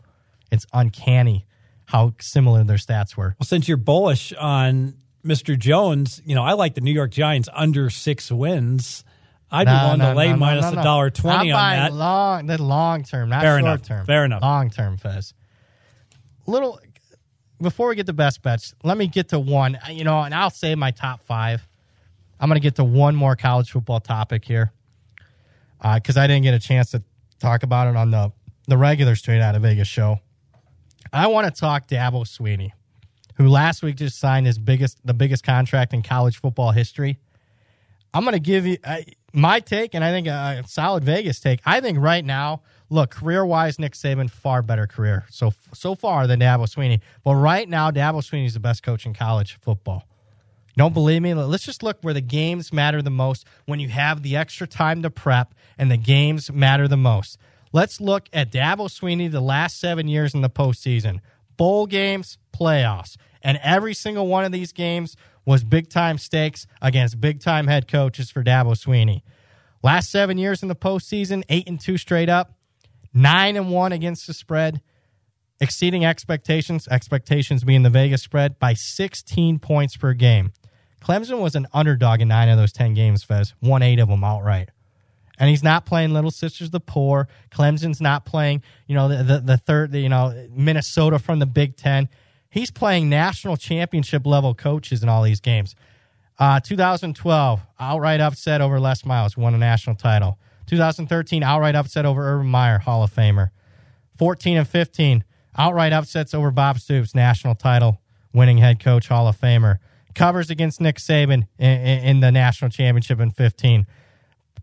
It's uncanny how similar their stats were. Well, since you're bullish on Mister Jones, you know, I like the New York Giants under six wins. I'd no, be willing no, to lay no, minus a dollar twenty on that. Long, the long term, not Fair short enough. term. Fair enough. Long term, Fez. Little. Before we get to best bets, let me get to one, you know, and I'll say my top five. I'm going to get to one more college football topic here because uh, I didn't get a chance to talk about it on the, the regular Straight Out of Vegas show. I want to talk Dabo Swinney, who last week just signed his biggest, the biggest contract in college football history. I'm going to give you uh, my take, and I think a solid Vegas take. I think right now, look, career-wise, Nick Saban, far better career so so far than Dabo Swinney. But right now, Dabo Swinney's the best coach in college football. Don't believe me? Let's just look where the games matter the most when you have the extra time to prep and the games matter the most. Let's look at Dabo Swinney the last seven years in the postseason. Bowl games, playoffs. And every single one of these games was big-time stakes against big-time head coaches for Dabo Swinney. Last seven years in the postseason, eight and two straight up. Nine and one against the spread, exceeding expectations, expectations being the Vegas spread, by sixteen points per game. Clemson was an underdog in nine of those ten games, Fez. Won eight of them outright. And he's not playing Little Sisters of the Poor. Clemson's not playing, you know, the, the, the third, the, you know, Minnesota from the Big Ten. He's playing national championship level coaches in all these games. Uh, two thousand twelve, outright upset over Les Miles, won a national title. two thousand thirteen, outright upset over Urban Meyer, Hall of Famer. fourteen and fifteen, outright upsets over Bob Stoops, national title, winning head coach, Hall of Famer. Covers against Nick Saban in, in, in the national championship in fifteen.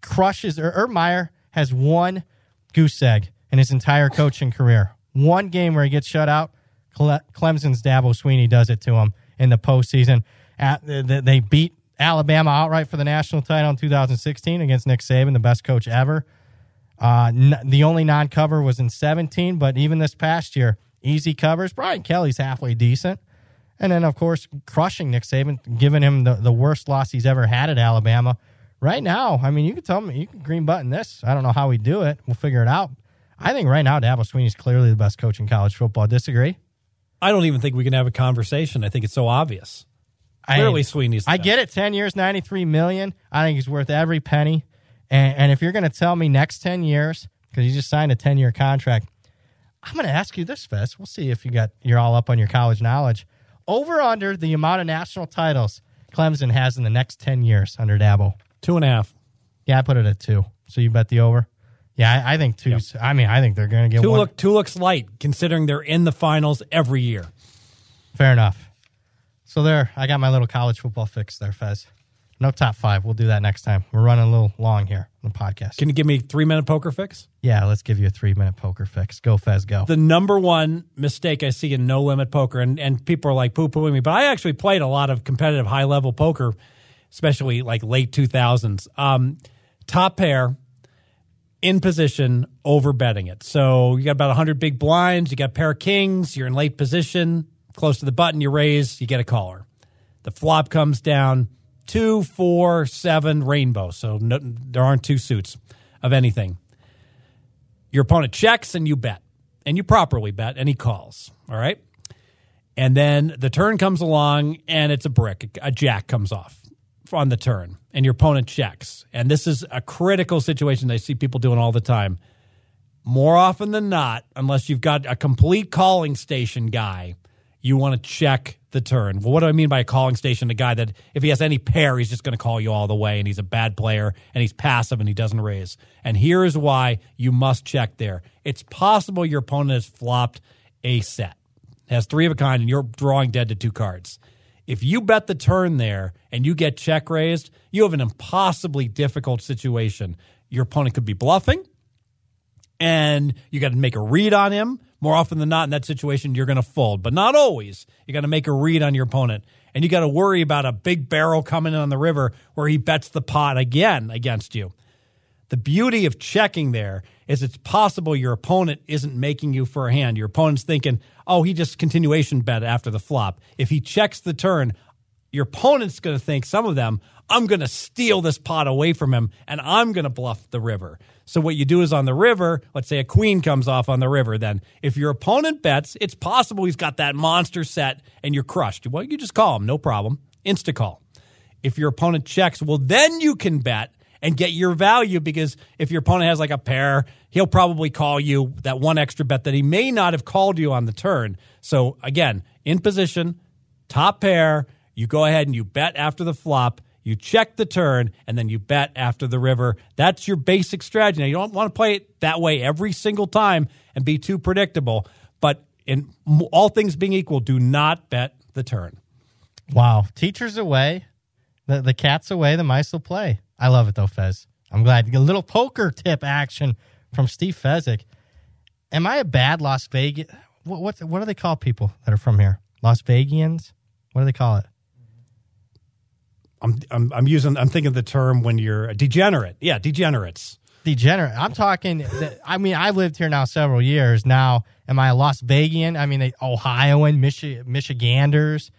Crushes, Urban Meyer has one goose egg in his entire coaching career. One game where he gets shut out, Cle- Clemson's Dabo Swinney does it to him in the postseason. At, they beat Alabama outright for the national title in two thousand sixteen against Nick Saban, the best coach ever. Uh, n- the only non-cover was in seventeen, but even this past year, easy covers. Brian Kelly's halfway decent. And then, of course, crushing Nick Saban, giving him the, the worst loss he's ever had at Alabama. Right now, I mean, you can tell me, you can green button this. I don't know how we do it. We'll figure it out. I think right now, Dabo Swinney's clearly the best coach in college football. Disagree? I don't even think we can have a conversation. I think it's so obvious. Clearly, I, Swinney's. I get it. ten years, ninety-three million dollars. I think he's worth every penny. And, and if you're going to tell me next ten years, because you just signed a ten-year contract, I'm going to ask you this, Fez. We'll see if you got, you're all up on your college knowledge. Over under the amount of national titles Clemson has in the next ten years under Dabo. Two and a half. Yeah, I put it at two. So you bet the over? Yeah, I, I think two. Yep. I mean, I think they're going to get two one. Look, two looks light, considering they're in the finals every year. Fair enough. So there, I got my little college football fix there, Fez. No top five. We'll do that next time. We're running a little long here on the podcast. Can you give me a three-minute poker fix? Yeah, let's give you a three-minute poker fix. Go, Fez, go. The number one mistake I see in no-limit poker, and, and people are like poo-pooing me, but I actually played a lot of competitive high-level poker, especially like late two thousands. Um, top pair, in position, over-betting it. So you got about one hundred big blinds, you got a pair of kings, you're in late position, close to the button, you raise, you get a caller. The flop comes down. Two, four, seven, rainbow. So no, there aren't two suits of anything. Your opponent checks and you bet. And you properly bet and he calls. All right? And then the turn comes along and it's a brick. A jack comes off on the turn. And your opponent checks. And this is a critical situation that I see people doing all the time. More often than not, unless you've got a complete calling station guy, you want to check the turn. Well, what do I mean by a calling station? A guy that if he has any pair, he's just going to call you all the way, and he's a bad player, and he's passive, and he doesn't raise. And here is why you must check there. It's possible your opponent has flopped a set, has three of a kind, and you're drawing dead to two cards. If you bet the turn there and you get check raised, you have an impossibly difficult situation. Your opponent could be bluffing, and you got to make a read on him. More often than not, in that situation, you're going to fold. But not always. You got to make a read on your opponent. And you got to worry about a big barrel coming in on the river where he bets the pot again against you. The beauty of checking there is it's possible your opponent isn't making you for a hand. Your opponent's thinking, oh, he just continuation bet after the flop. If he checks the turn, your opponent's going to think, some of them, I'm going to steal this pot away from him, and I'm going to bluff the river. So what you do is on the river, let's say a queen comes off on the river, then if your opponent bets, it's possible he's got that monster set, and you're crushed. Well, you just call him, no problem, insta-call. If your opponent checks, well, then you can bet and get your value, because if your opponent has like a pair, he'll probably call you that one extra bet that he may not have called you on the turn. So again, in position, top pair, you go ahead and you bet after the flop, you check the turn, and then you bet after the river. That's your basic strategy. Now, you don't want to play it that way every single time and be too predictable, but in all things being equal, do not bet the turn. Wow. Teacher's away. The, the cat's away. The mice will play. I love it, though, Fez. I'm glad. A little poker tip action from Steve Fezzik. Am I a bad Las Vegas? What, what, what do they call people that are from here? Las Vegians? What do they call it? I'm I'm I'm using I'm thinking of the term when you're a degenerate. Yeah, degenerates. Degenerate. I'm talking that, I mean, I've lived here now several years. Now, am I a Las Vegian? I mean, they, Ohioan, Michi- Michiganders.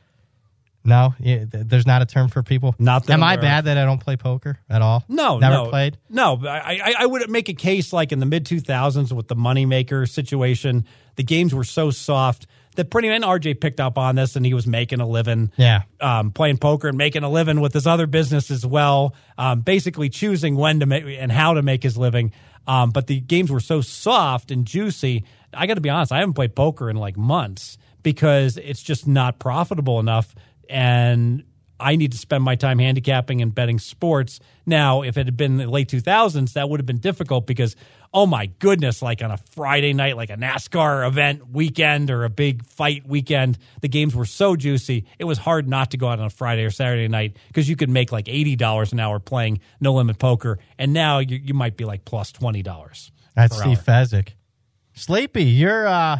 No, yeah, there's not a term for people. Not that. Am I bad of. that I don't play poker at all? No, never no. played. No, I, I I would make a case like in the mid two thousands with the moneymaker situation. The games were so soft. That pretty and R J picked up on this, and he was making a living, yeah, um, playing poker and making a living with his other business as well. Um, basically, choosing when to make and how to make his living. Um, but the games were so soft and juicy. I got to be honest, I haven't played poker in like months because it's just not profitable enough, and I need to spend my time handicapping and betting sports. Now, if it had been the late two thousands, that would have been difficult because, oh my goodness, like on a Friday night, like a NASCAR event weekend or a big fight weekend, the games were so juicy, it was hard not to go out on a Friday or Saturday night because you could make like eighty dollars an hour playing no-limit poker, and now you, you might be like plus twenty dollars. That's Steve Fezzik. Sleepy, you're, uh,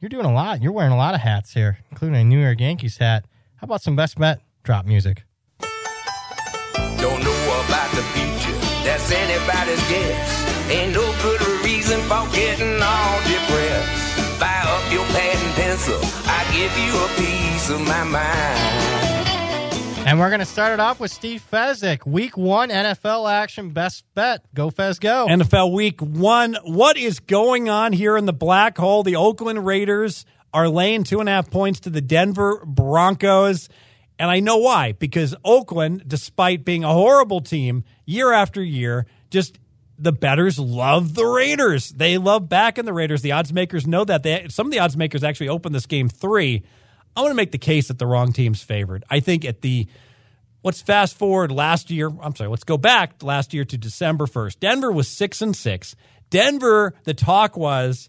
you're doing a lot. You're wearing a lot of hats here, including a New York Yankees hat. How about some best bet? Drop music. Don't know about the future. That's anybody's guess. Ain't no good reason for getting all depressed. Buy up your pad and pencil. I give you a piece of my mind. And we're going to start it off with Steve Fezzik. Week one N F L action. Best bet. Go Fez, go. N F L week one. What is going on here in the black hole? The Oakland Raiders are laying two and a half points to the Denver Broncos. And I know why, because Oakland, despite being a horrible team year after year, just the bettors love the Raiders. They love backing the Raiders. The odds makers know that. They, some of the odds makers actually opened this game three. I want to make the case that the wrong team's favored. I think at the let's fast forward last year. I'm sorry, let's go back last year to December first. Denver was six and six. Denver, the talk was,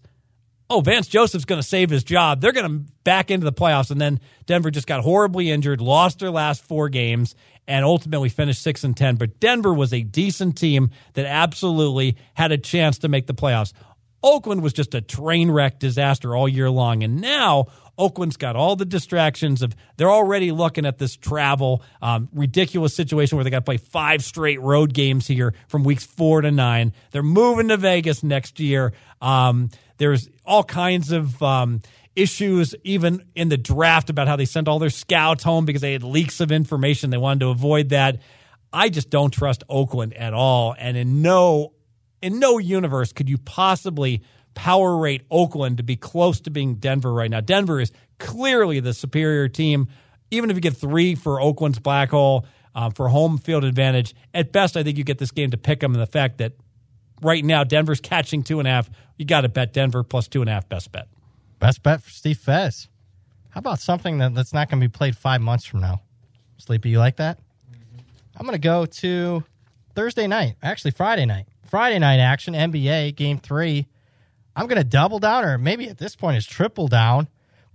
oh, Vance Joseph's going to save his job. They're going to back into the playoffs. And then Denver just got horribly injured, lost their last four games, and ultimately finished six and ten. But Denver was a decent team that absolutely had a chance to make the playoffs. Oakland was just a train wreck disaster all year long. And now Oakland's got all the distractions of they're already looking at this travel, um, ridiculous situation where they got to play five straight road games here from weeks four to nine. They're moving to Vegas next year. Um, there's all kinds of um, issues even in the draft about how they sent all their scouts home because they had leaks of information. They wanted to avoid that. I just don't trust Oakland at all. And in no, in no universe could you possibly power rate Oakland to be close to being Denver right now. Denver is clearly the superior team. Even if you get three for Oakland's black hole um, for home field advantage, at best I think you get this game to pick them. And the fact that right now Denver's catching two and a half, you got to bet Denver plus two and a half. Best bet. Best bet for Steve Fez. How about something that, that's not going to be played five months from now? Sleepy, you like that? Mm-hmm. I'm going to go to Thursday night, actually Friday night. Friday night action, N B A game three. I'm going to double down, or maybe at this point it's triple down.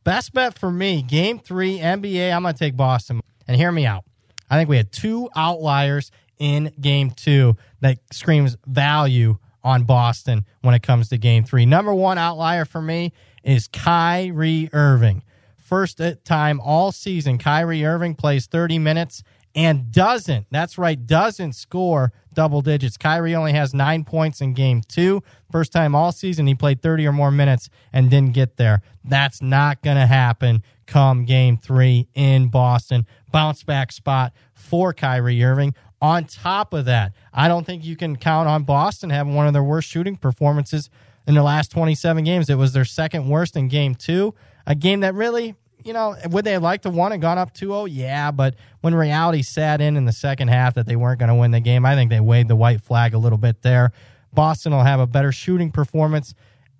Best bet for me, Game three, N B A, I'm going to take Boston. And hear me out. I think we had two outliers in Game two that screams value on Boston when it comes to Game three. Number one outlier for me is Kyrie Irving. First time all season, Kyrie Irving plays thirty minutes and doesn't, that's right, doesn't score double digits. Kyrie only has nine points in game two. First time all season he played thirty or more minutes and didn't get there. That's not going to happen come game three in Boston. Bounce back spot for Kyrie Irving. On top of that, I don't think you can count on Boston having one of their worst shooting performances in their last twenty-seven games. It was their second worst in game two, a game that really... You know, would they have liked to won and gone up two oh? Yeah, but when reality sat in in the second half that they weren't going to win the game, I think they waved the white flag a little bit there. Boston will have a better shooting performance.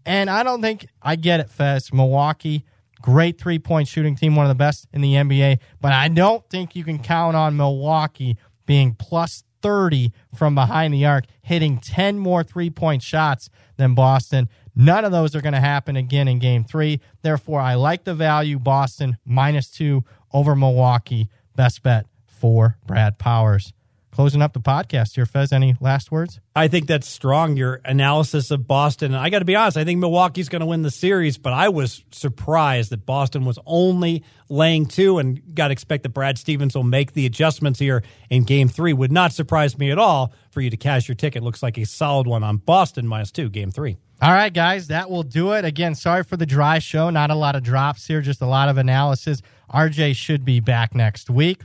And I don't think, I get it, Fez. Milwaukee, great three-point shooting team, one of the best in the N B A. But I don't think you can count on Milwaukee being plus thirty from behind the arc, hitting ten more three-point shots than Boston. None of those are going to happen again in game three. Therefore, I like the value Boston minus two over Milwaukee. Best bet for Brad Powers. Closing up the podcast here, Fez, any last words? I think that's strong, your analysis of Boston. And I got to be honest, I think Milwaukee's going to win the series, but I was surprised that Boston was only laying two, and got to expect that Brad Stevens will make the adjustments here in game three. Would not surprise me at all for you to cash your ticket. Looks like a solid one on Boston minus two, game three. All right, guys, that will do it. Again, sorry for the dry show. Not a lot of drops here, just a lot of analysis. R J should be back next week.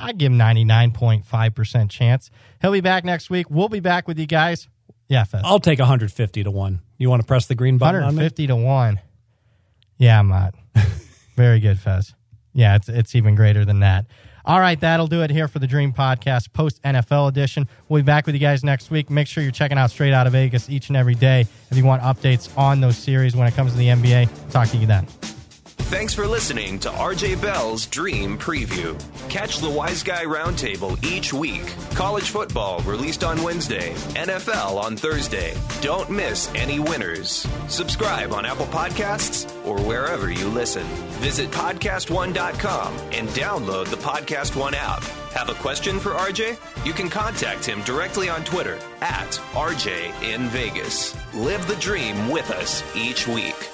I give him ninety-nine point five percent chance. He'll be back next week. We'll be back with you guys. Yeah, Fez. I'll take one hundred fifty to one. You want to press the green button on me? one hundred fifty to one. Yeah, I'm not. Very good, Fez. Yeah, it's it's even greater than that. All right, that'll do it here for the Dream Podcast post-N F L edition. We'll be back with you guys next week. Make sure you're checking out Straight Out of Vegas each and every day if you want updates on those series when it comes to the N B A. Talk to you then. Thanks for listening to R J Bell's Dream Preview. Catch the Wise Guy Roundtable each week. College football released on Wednesday, N F L on Thursday. Don't miss any winners. Subscribe on Apple Podcasts or wherever you listen. Visit podcast one dot com and download the Podcast One app. Have a question for R J? You can contact him directly on Twitter at R J in Vegas. Live the dream with us each week.